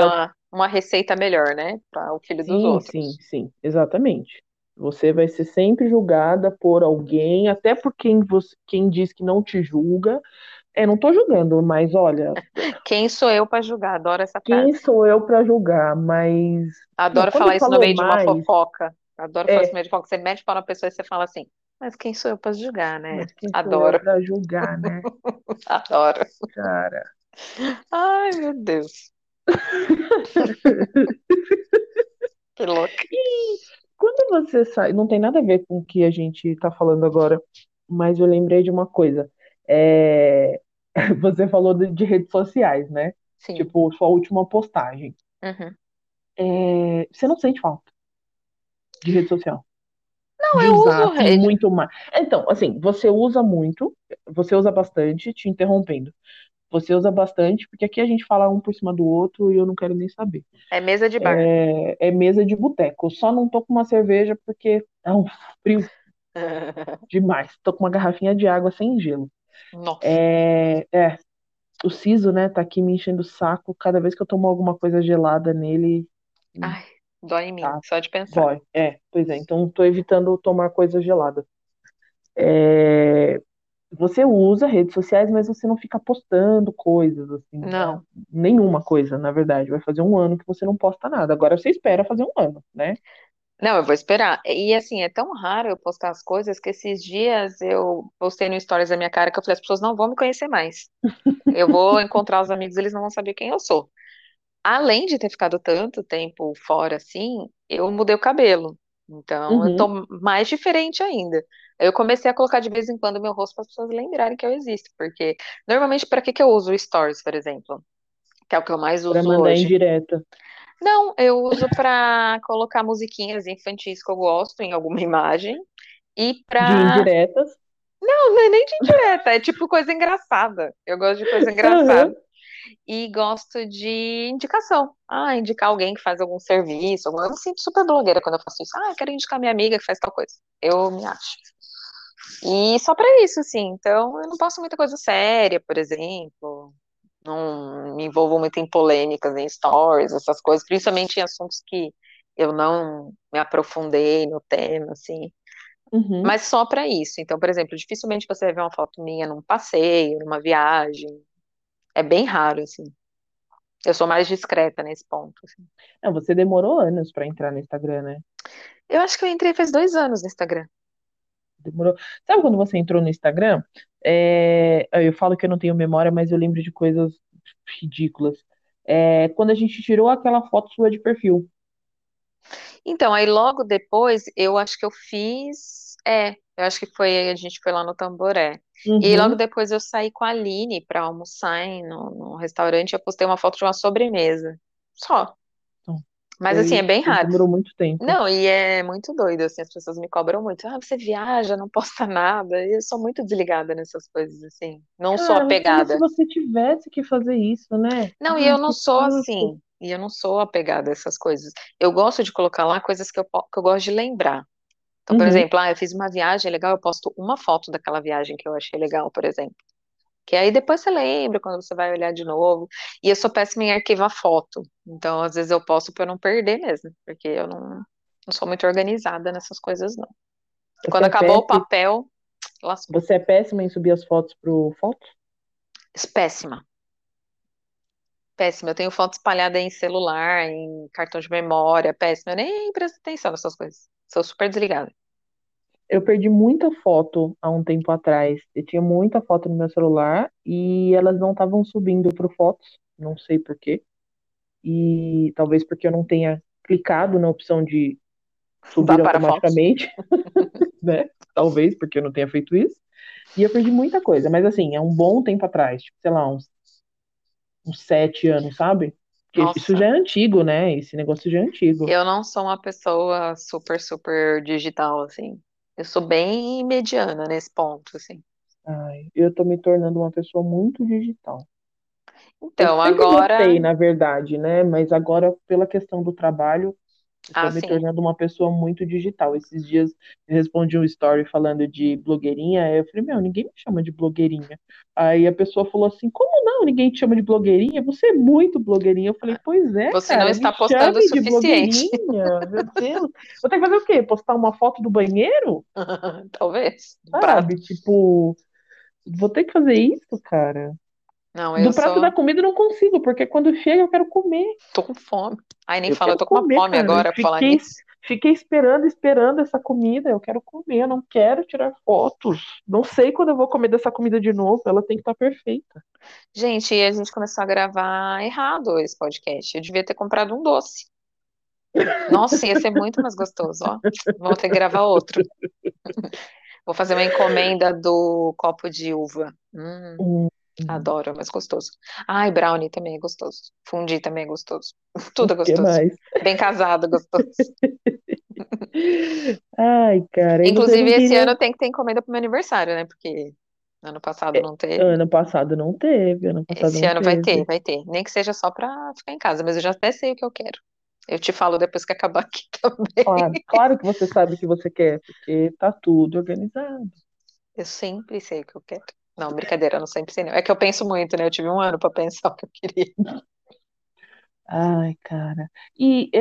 uma receita melhor, né? Para o filho dos outros. Sim, exatamente. Você vai ser sempre julgada por alguém, até por quem diz que não te julga. Não tô julgando, mas olha... Quem sou eu pra julgar? Adoro essa frase. Quem sou eu pra julgar, mas... Adoro falar isso no meio de uma fofoca. Adoro falar isso no meio de fofoca. Você mete para uma pessoa e você fala assim, mas quem sou eu pra julgar, né? Mas quem sou eu pra julgar, né? Adoro. Cara. Ai, meu Deus. Que louco. E quando você sai... Não tem nada a ver com o que a gente tá falando agora, mas eu lembrei de uma coisa. Você falou de redes sociais, né? Sim. Tipo, sua última postagem. Uhum. Você não sente falta de rede social? Não, eu uso rede. Muito mais. Então, assim, você usa bastante, te interrompendo. Você usa bastante, porque aqui a gente fala um por cima do outro e eu não quero nem saber. É mesa de bar. É mesa de boteco. Só não tô com uma cerveja porque é um frio demais. Tô com uma garrafinha de água sem gelo. Nossa. O Siso, né, tá aqui me enchendo o saco. Cada vez que eu tomo alguma coisa gelada nele... Ai, dói em mim, só de pensar. Dói, pois é. Então, tô evitando tomar coisa gelada. Você usa redes sociais, mas você não fica postando coisas, assim. Não. Tá? Nenhuma coisa, na verdade. Vai fazer 1 ano que você não posta nada. Agora você espera fazer 1 ano, né? Não, eu vou esperar. E assim, é tão raro eu postar as coisas que esses dias eu postei no Stories da minha cara que eu falei, as pessoas não vão me conhecer mais. Eu vou encontrar os amigos, eles não vão saber quem eu sou. Além de ter ficado tanto tempo fora assim, eu mudei o cabelo. Então, eu tô mais diferente ainda. Eu comecei a colocar de vez em quando meu rosto para as pessoas lembrarem que eu existo, porque normalmente para que eu uso stories, por exemplo? Que é o que eu mais uso hoje. Para mandar indireta. Não, eu uso para colocar musiquinhas infantis que eu gosto em alguma imagem e para de indiretas? Não é nem de indireta, é tipo coisa engraçada. Eu gosto de coisa engraçada. E gosto de indicação. Ah, indicar alguém que faz algum serviço. Eu me sinto super blogueira quando eu faço isso. Ah, eu quero indicar minha amiga que faz tal coisa. Eu me acho. E só pra isso, assim. Então, eu não posto muita coisa séria, por exemplo. Não me envolvo muito em polêmicas, em stories, essas coisas. Principalmente em assuntos que eu não me aprofundei no tema, assim. Mas só pra isso. Então, por exemplo, dificilmente você vai ver uma foto minha num passeio, numa viagem. É bem raro, assim. Eu sou mais discreta nesse ponto, assim. Não, você demorou anos pra entrar no Instagram, né? Eu acho que eu entrei faz 2 anos no Instagram. Demorou. Sabe quando você entrou no Instagram? Eu falo que eu não tenho memória, mas eu lembro de coisas ridículas. Quando a gente tirou aquela foto sua de perfil. Então, aí logo depois, eu acho que eu fiz... eu acho que foi, a gente foi lá no Tamboré. E logo depois eu saí com a Aline pra almoçar num restaurante. Eu postei uma foto de uma sobremesa. Só. Mas assim, é bem raro. Demorou muito tempo. Não, e é muito doido, assim, as pessoas me cobram muito. Ah, você viaja, não posta nada. E eu sou muito desligada nessas coisas, assim. Não sou apegada. Se você tivesse que fazer isso, né? Não, e eu não sou assim. E eu não sou apegada a essas coisas. Eu gosto de colocar lá coisas que eu gosto de lembrar. Então, por exemplo, eu fiz uma viagem legal, eu posto uma foto daquela viagem que eu achei legal, por exemplo. Que aí depois você lembra, quando você vai olhar de novo. E eu sou péssima em arquivar foto. Então, às vezes eu posto pra eu não perder mesmo. Porque eu não sou muito organizada nessas coisas, não. E quando acabou o papel, lascou. Você é péssima em subir as fotos pro foto? Péssima. Péssima. Eu tenho foto espalhada em celular, em cartão de memória. Péssima. Eu nem presto atenção nessas coisas. Sou super desligada. Eu perdi muita foto há um tempo atrás. Eu tinha muita foto no meu celular e elas não estavam subindo para Fotos. Não sei por quê. E talvez porque eu não tenha clicado na opção de subir automaticamente. Né? Talvez porque eu não tenha feito isso. E eu perdi muita coisa. Mas assim, é um bom tempo atrás. Tipo, sei lá, uns 7 anos, sabe? Nossa. Isso já é antigo, né? Esse negócio já é antigo. Eu não sou uma pessoa super, super digital, assim. Eu sou bem mediana nesse ponto, assim. Ai, eu tô me tornando uma pessoa muito digital. Então, agora... Eu sempre gostei, na verdade, né? Mas agora, pela questão do trabalho, eu tô me tornando uma pessoa muito digital. Esses dias, eu respondi um story falando de blogueirinha. Aí eu falei, ninguém me chama de blogueirinha. Aí a pessoa falou assim, como não? Ninguém te chama de blogueirinha? Você é muito blogueirinha. Eu falei, pois é, você cara, não está postando o suficiente. Meu Deus. Vou ter que fazer o quê? Postar uma foto do banheiro? Talvez. Sabe, tipo... Vou ter que fazer isso, cara. Não, do prato da comida eu não consigo, porque quando chega eu quero comer. Tô com fome. Ai, nem fala, eu tô com uma fome agora pra falar nisso. Fiquei esperando essa comida, eu quero comer, eu não quero tirar fotos. Não sei quando eu vou comer dessa comida de novo, ela tem que estar perfeita. Gente, a gente começou a gravar errado esse podcast. Eu devia ter comprado um doce. Nossa, ia ser muito mais gostoso, ó. Vou ter que gravar outro. Vou fazer uma encomenda do copo de uva. Adoro, é mais gostoso. Ai, brownie também é gostoso. Fundi também é gostoso. Tudo é gostoso. Que mais? Bem casado, gostoso. Ai, cara. Inclusive, esse ano tem que ter encomenda pro meu aniversário, né? Porque ano passado não teve. Esse ano vai ter. Nem que seja só pra ficar em casa, mas eu já até sei o que eu quero. Eu te falo depois que acabar aqui também. Claro que você sabe o que você quer, porque tá tudo organizado. Eu sempre sei o que eu quero. Não, brincadeira, eu não sempre sei não. É que eu penso muito, né? Eu tive um ano pra pensar o que eu queria. Ai, cara. E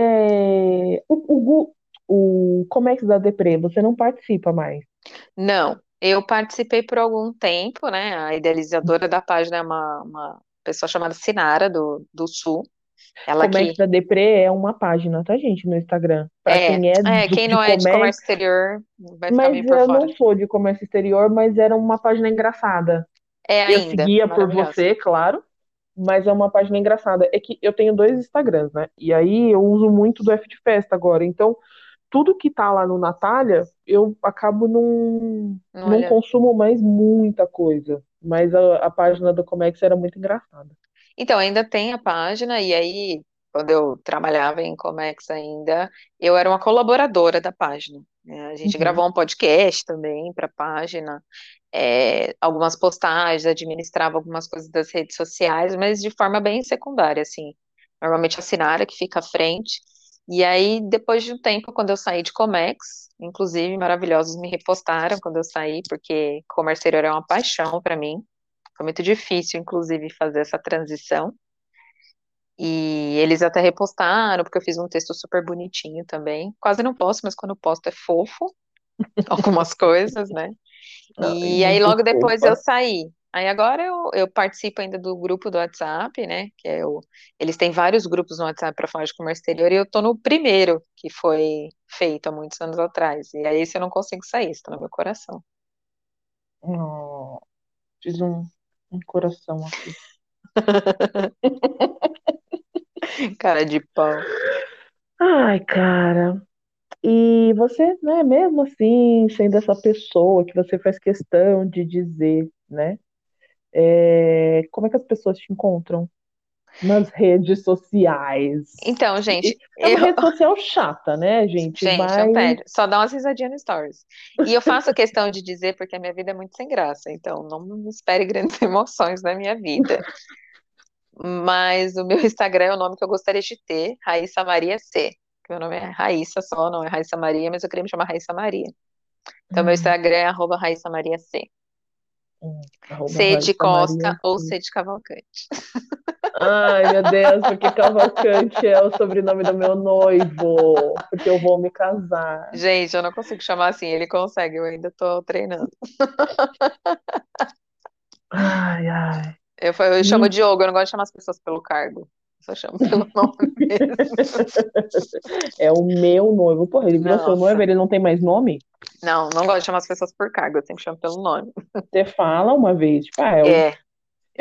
o Comex da Depre, você não participa mais? Não, eu participei por algum tempo, né? A idealizadora da página é uma pessoa chamada Sinara, do Sul. Comex da Depre é uma página, tá, gente, no Instagram. Quem não é de comércio exterior vai ficar meio por fora. Mas eu não sou de comércio exterior, mas era uma página engraçada. Eu seguia por você, claro. mas é uma página engraçada. É que eu tenho dois Instagrams, né? E aí eu uso muito do F de Festa agora. Então, tudo que tá lá no Natália, eu acabo não consumo mais muita coisa. Mas a página do Comex era muito engraçada. Então, ainda tem a página, e aí, quando eu trabalhava em Comex ainda, eu era uma colaboradora da página. Né? A gente gravou um podcast também para a página, algumas postagens, administrava algumas coisas das redes sociais, mas de forma bem secundária, assim. Normalmente a Sinara que fica à frente. E aí, depois de um tempo, quando eu saí de Comex, inclusive, maravilhosos me repostaram quando eu saí, porque comércio exterior é uma paixão para mim. Foi muito difícil, inclusive, fazer essa transição. E eles até repostaram, porque eu fiz um texto super bonitinho também. Quase não posto, mas quando posto é fofo. Algumas coisas, né? E aí, logo depois, eu saí. Aí agora eu participo ainda do grupo do WhatsApp, né? Que é eles têm vários grupos no WhatsApp para falar de comércio exterior, e eu tô no primeiro, que foi feito há muitos anos atrás. E aí esse eu não consigo sair, isso tá no meu coração. Oh, fiz um coração aqui. Cara de pau. Ai, cara. E você, né, mesmo assim, sendo essa pessoa que você faz questão de dizer, né? Como é que as pessoas te encontram nas redes sociais? Então, gente... É uma rede social chata, né, gente? Eu pego. Só dá umas risadinhas no stories. E eu faço questão de dizer, porque a minha vida é muito sem graça. Então, não espere grandes emoções na minha vida. Mas o meu Instagram é o nome que eu gostaria de ter, Raíssa Maria C. Meu nome é Raíssa só, não é Raíssa Maria, mas eu queria me chamar Raíssa Maria. Então, meu Instagram é @RaíssaMariaC. C de Costa ou C de Cavalcante. Ai, meu Deus, porque Cavalcante é o sobrenome do meu noivo, porque eu vou me casar. Gente, eu não consigo chamar assim, ele consegue, eu ainda tô treinando. Ai, ai. Eu chamo Diogo, eu não gosto de chamar as pessoas pelo cargo. Só chamo pelo nome mesmo. É o meu noivo. Porra, ele virou seu noivo, ele não tem mais nome? Não, não gosto de chamar as pessoas por cargo, eu sempre chamo pelo nome. Você fala uma vez, tipo,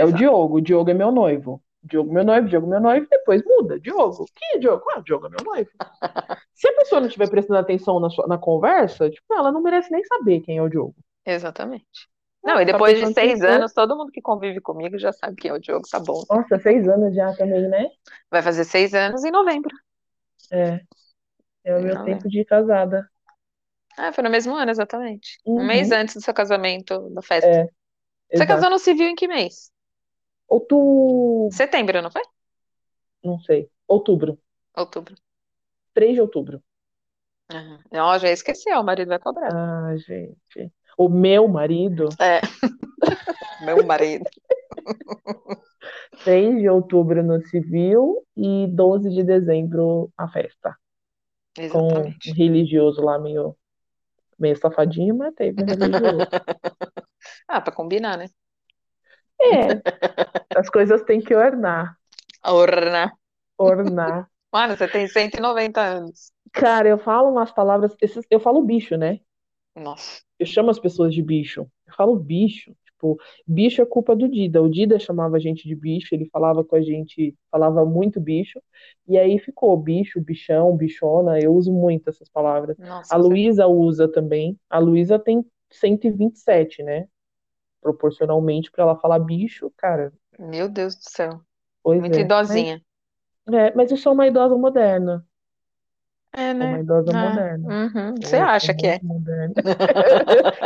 o Diogo, o Diogo é meu noivo. Diogo meu noivo, depois muda. Diogo, que Diogo? Ah, Diogo é meu noivo. Se a pessoa não estiver prestando atenção na conversa, tipo, ela não merece nem saber quem é o Diogo. Exatamente. Não, e depois de 6 anos, todo mundo que convive comigo já sabe quem é o Diogo, tá bom. Nossa, 6 anos já também, né? Vai fazer 6 anos em novembro. É o meu tempo de casada. Ah, foi no mesmo ano, exatamente. Um mês antes do seu casamento, da festa. Você casou no civil em que mês? Setembro, não foi? Não sei. Outubro. 3 de outubro. Não, já esqueceu, o marido vai cobrar. Ah, gente... O meu marido? Meu marido. 3 de outubro no civil e 12 de dezembro a festa. Exatamente. Com um religioso lá meio safadinho, mas teve um religioso. Ah, pra combinar, né? As coisas têm que ornar. Ornar. Mano, você tem 190 anos. Cara, eu falo umas palavras... Eu falo bicho, né? Nossa. Eu chamo as pessoas de bicho. Eu falo bicho. Tipo, bicho é culpa do Dida. O Dida chamava a gente de bicho, ele falava com a gente, falava muito bicho. E aí ficou bicho, bichão, bichona. Eu uso muito essas palavras. Nossa, a Luísa usa também. A Luísa tem 127, né? Proporcionalmente, pra ela falar bicho, cara. Meu Deus do céu. Pois muito idosinha. Mas eu sou uma idosa moderna. É, né? Uma idosa moderna. Você acha que é? Moderna.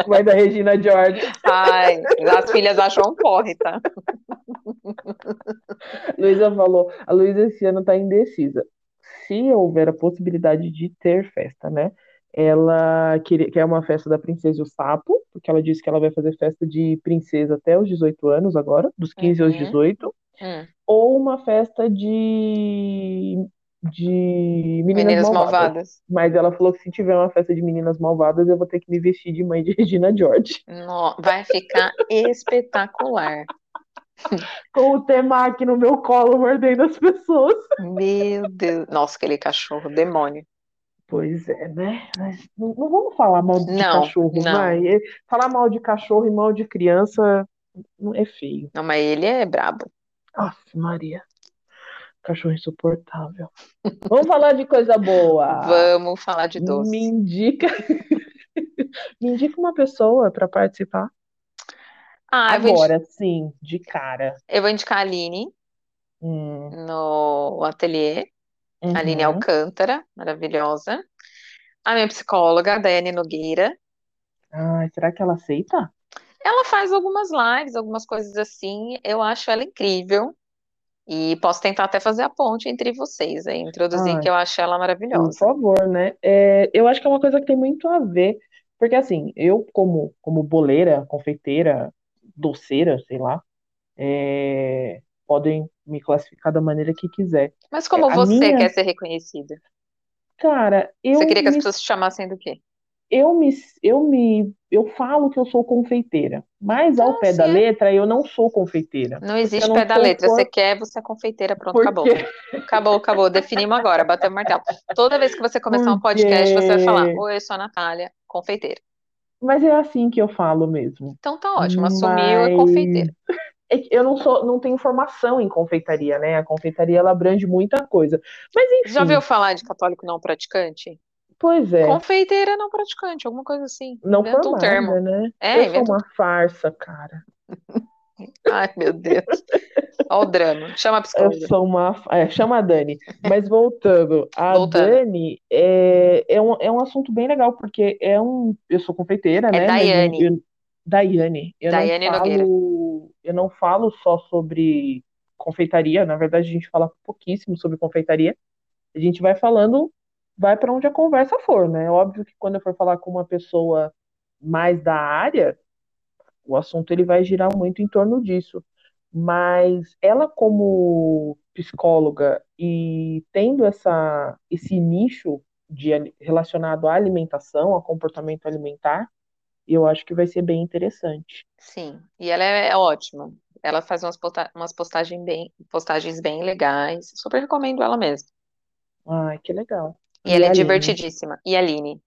Vai da Regina George. Ai, as filhas acham um porre, tá? Luísa falou, a Luísa esse ano tá indecisa. Se houver a possibilidade de ter festa, né? Ela quer uma festa da Princesa e o Sapo, porque ela disse que ela vai fazer festa de princesa até os 18 anos agora, dos 15 aos 18. Ou uma festa de meninas malvadas. Mas ela falou que se tiver uma festa de meninas malvadas, eu vou ter que me vestir de mãe de Regina George. Vai ficar espetacular. Com o Temaki no meu colo, mordendo as pessoas. Meu Deus. Nossa, aquele cachorro, demônio. Pois é, né? Mas não vamos falar mal de cachorro. Não. Falar mal de cachorro e mal de criança é feio. Não, mas ele é brabo. Aff, Maria. Cachorro insuportável. Vamos falar de coisa boa. Vamos falar de doce. Me indica uma pessoa para participar. Agora, sim, de cara. Eu vou indicar a Aline no ateliê. Uhum. Aline Alcântara, maravilhosa. A minha psicóloga, a Daiane Nogueira. Será que ela aceita? Ela faz algumas lives, algumas coisas assim. Eu acho ela incrível. E posso tentar até fazer a ponte entre vocês, aí, introduzir que eu acho ela maravilhosa. Por favor, né? Eu acho que é uma coisa que tem muito a ver. Porque, assim, eu como boleira, confeiteira, doceira, sei lá, podem me classificar da maneira que quiser. Mas como quer ser reconhecida? Cara, Você queria que as pessoas te chamassem do quê? Eu falo que eu sou confeiteira, mas ao pé da letra eu não sou confeiteira. Não existe pé da letra, você é confeiteira, pronto, acabou. Acabou, definimos agora, bateu o martelo. Toda vez que você começar um podcast, você vai falar, oi, eu sou a Natália, confeiteira. Mas é assim que eu falo mesmo. Então tá ótimo, assumiu, é confeiteira. Eu não tenho formação em confeitaria, né? A confeitaria, ela abrange muita coisa. Mas enfim. Já ouviu falar de católico não praticante? Pois é. Confeiteira não praticante, alguma coisa assim. Não formada, um termo. Né? Eu sou uma farsa, cara. Ai, meu Deus. Olha o drama. Chama a psicóloga. Chama a Dani. Mas voltando. Dani é um assunto bem legal, porque eu sou confeiteira, né? Daiane. Daiane. Daiane Nogueira. Eu não falo só sobre confeitaria. Na verdade, a gente fala pouquíssimo sobre confeitaria. A gente vai falando, vai para onde a conversa for, né? É óbvio que quando eu for falar com uma pessoa mais da área, o assunto ele vai girar muito em torno disso. Mas ela, como psicóloga e tendo esse nicho relacionado à alimentação, ao comportamento alimentar, eu acho que vai ser bem interessante. Sim, e ela é ótima. Ela faz umas postagens bem legais. Super recomendo ela mesmo. Ai, que legal. E ela é divertidíssima. E a Aline?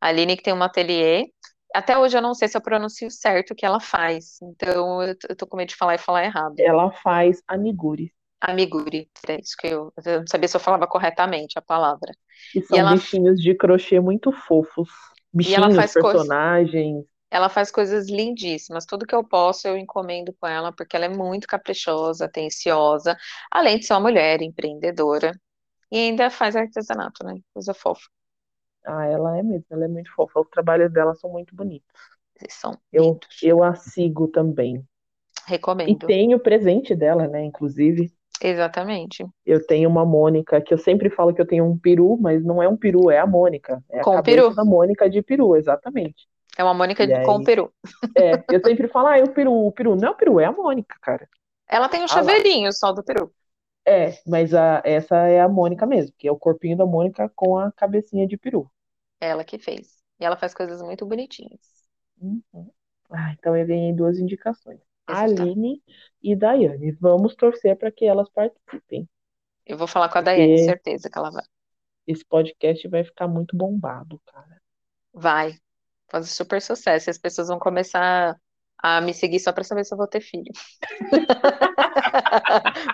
A Aline que tem um ateliê. Até hoje eu não sei se eu pronuncio certo o que ela faz. Então eu tô com medo de falar errado. Ela faz amiguri. Amiguri. É isso que eu não sabia se eu falava corretamente a palavra. E são bichinhos de crochê muito fofos. Bichinhos, e ela faz personagens. Ela faz coisas lindíssimas. Tudo que eu posso, eu encomendo com ela, porque ela é muito caprichosa, atenciosa. Além de ser uma mulher empreendedora. E ainda faz artesanato, né? Coisa fofa. Ela é mesmo. Ela é muito fofa. Os trabalhos dela são muito bonitos. Eles são lindos. Eu a sigo também. Recomendo. E tenho o presente dela, né? Inclusive. Exatamente. Eu tenho uma Mônica, que eu sempre falo que eu tenho um peru, mas não é um peru, é a Mônica. É com a cabeça peru. Da Mônica de peru, exatamente. É uma Mônica com peru. Eu sempre falo, é o peru. O peru não é o peru, é a Mônica, cara. Ela tem um chaveirinho só do peru. Mas essa é a Mônica mesmo, que é o corpinho da Mônica com a cabecinha de peru. Ela que fez. E ela faz coisas muito bonitinhas. Uhum. Então eu ganhei duas indicações. Aline e Daiane. Vamos torcer para que elas participem. Eu vou falar com a Daiane, certeza que ela vai. Esse podcast vai ficar muito bombado, cara. Vai. Fazer super sucesso. As pessoas vão começar a me seguir só para saber se eu vou ter filho.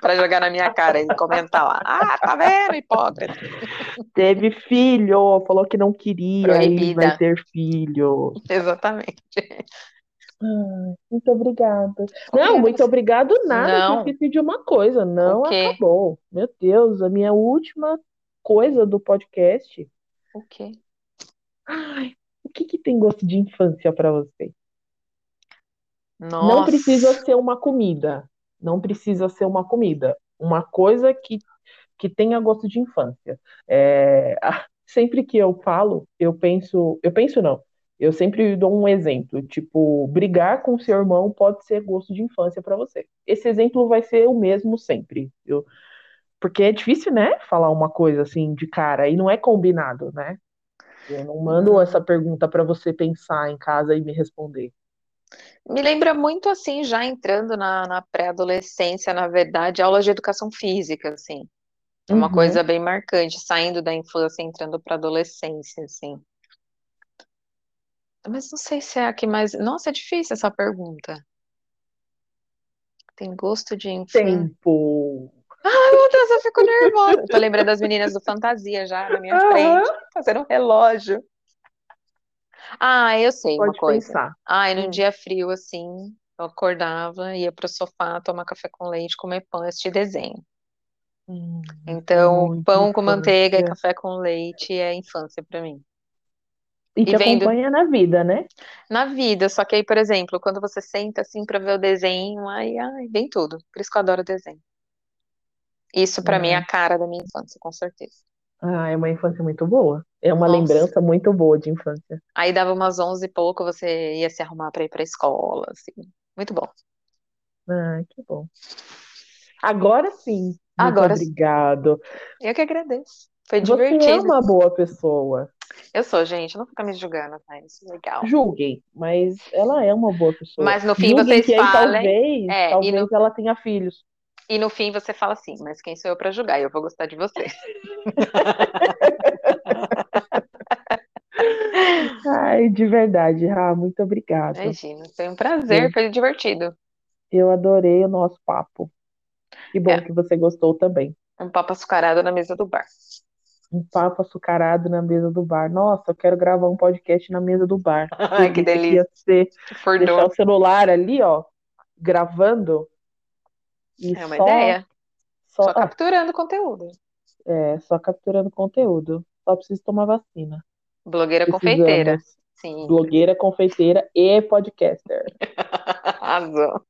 Para jogar na minha cara e comentar lá. Tá vendo, hipócrita? Teve filho, falou que não queria. Proibida. E vai ter filho. Exatamente. Muito obrigada. Não, muito obrigado nada. Eu esqueci de uma coisa. Não acabou. Meu Deus, a minha última coisa do podcast. O quê? O que tem gosto de infância para você? Nossa. Não precisa ser uma comida. Uma coisa que tenha gosto de infância. Sempre que eu falo, eu sempre dou um exemplo. Tipo, brigar com seu irmão pode ser gosto de infância para você. Esse exemplo vai ser o mesmo sempre. Porque é difícil, né? Falar uma coisa assim de cara. E não é combinado, né? Eu não mando essa pergunta para você pensar em casa e me responder. Me lembra muito, assim, já entrando na pré-adolescência, na verdade, aulas de educação física, assim. É uma coisa bem marcante, saindo da infância, entrando para a adolescência, assim. Mas não sei se é a que mais... Nossa, é difícil essa pergunta. Tem gosto de enfim. Tempo. Ai, meu Deus, eu fico nervosa. Eu tô lembrando das meninas do Fantasia já na minha frente, fazendo um relógio. Ah, eu sei. Pode uma coisa. Pensar. Ai, num dia frio, assim, eu acordava, ia pro sofá, tomar café com leite, comer pão, assistir desenho. Então, pão com manteiga e café com leite é infância pra mim. E te acompanha na vida, né? Na vida, só que aí, por exemplo, quando você senta assim pra ver o desenho, ai, vem tudo. Por isso que eu adoro desenho. Isso pra mim é a cara da minha infância, com certeza. Ah, é uma infância muito boa. É uma lembrança muito boa de infância. Aí dava umas 11 e pouco, você ia se arrumar pra ir pra escola, assim. Muito bom. Ah, que bom. Agora sim. Agora muito obrigado. Eu que agradeço. Foi divertido. Você é uma boa pessoa. Eu sou, gente. Não fica me julgando, tá? Isso é legal. Julguem, mas ela é uma boa pessoa. Mas no fim julguem vocês falam. Talvez e no... ela tenha filhos. E no fim você fala assim, mas quem sou eu pra julgar? Eu vou gostar de você. Ai, de verdade, Ra, muito obrigada. Imagina, foi um prazer, foi divertido. Eu adorei o nosso papo. Que bom que você gostou também. Um papo açucarado na mesa do bar. Um papo açucarado na mesa do bar. Nossa, eu quero gravar um podcast na mesa do bar. Ai, que delícia. Deixar o celular ali, ó, gravando. E é uma ideia. Só capturando conteúdo. É, só capturando conteúdo. Só preciso tomar vacina. Blogueira confeiteira. Sim. Blogueira, confeiteira e podcaster. Arrasou.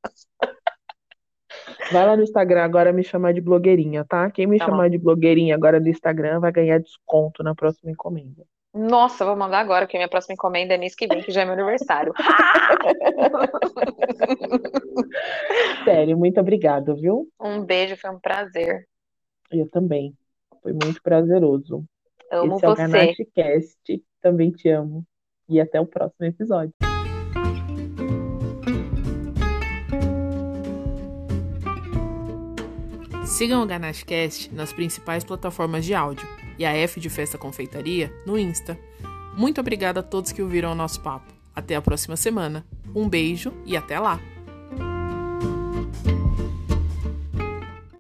Vai lá no Instagram agora me chamar de blogueirinha, tá? Quem me chamar de blogueirinha agora no Instagram vai ganhar desconto na próxima encomenda. Nossa, vou mandar agora, porque minha próxima encomenda é mês que vem, que já é meu aniversário. Sério, muito obrigada, viu? Um beijo, foi um prazer. Eu também. Foi muito prazeroso. Amo você. Esse é o Ganache Cast. Também te amo. E até o próximo episódio. Sigam o Ganache Cast nas principais plataformas de áudio e a F de Festa Confeitaria no Insta. Muito obrigada a todos que ouviram o nosso papo. Até a próxima semana. Um beijo e até lá!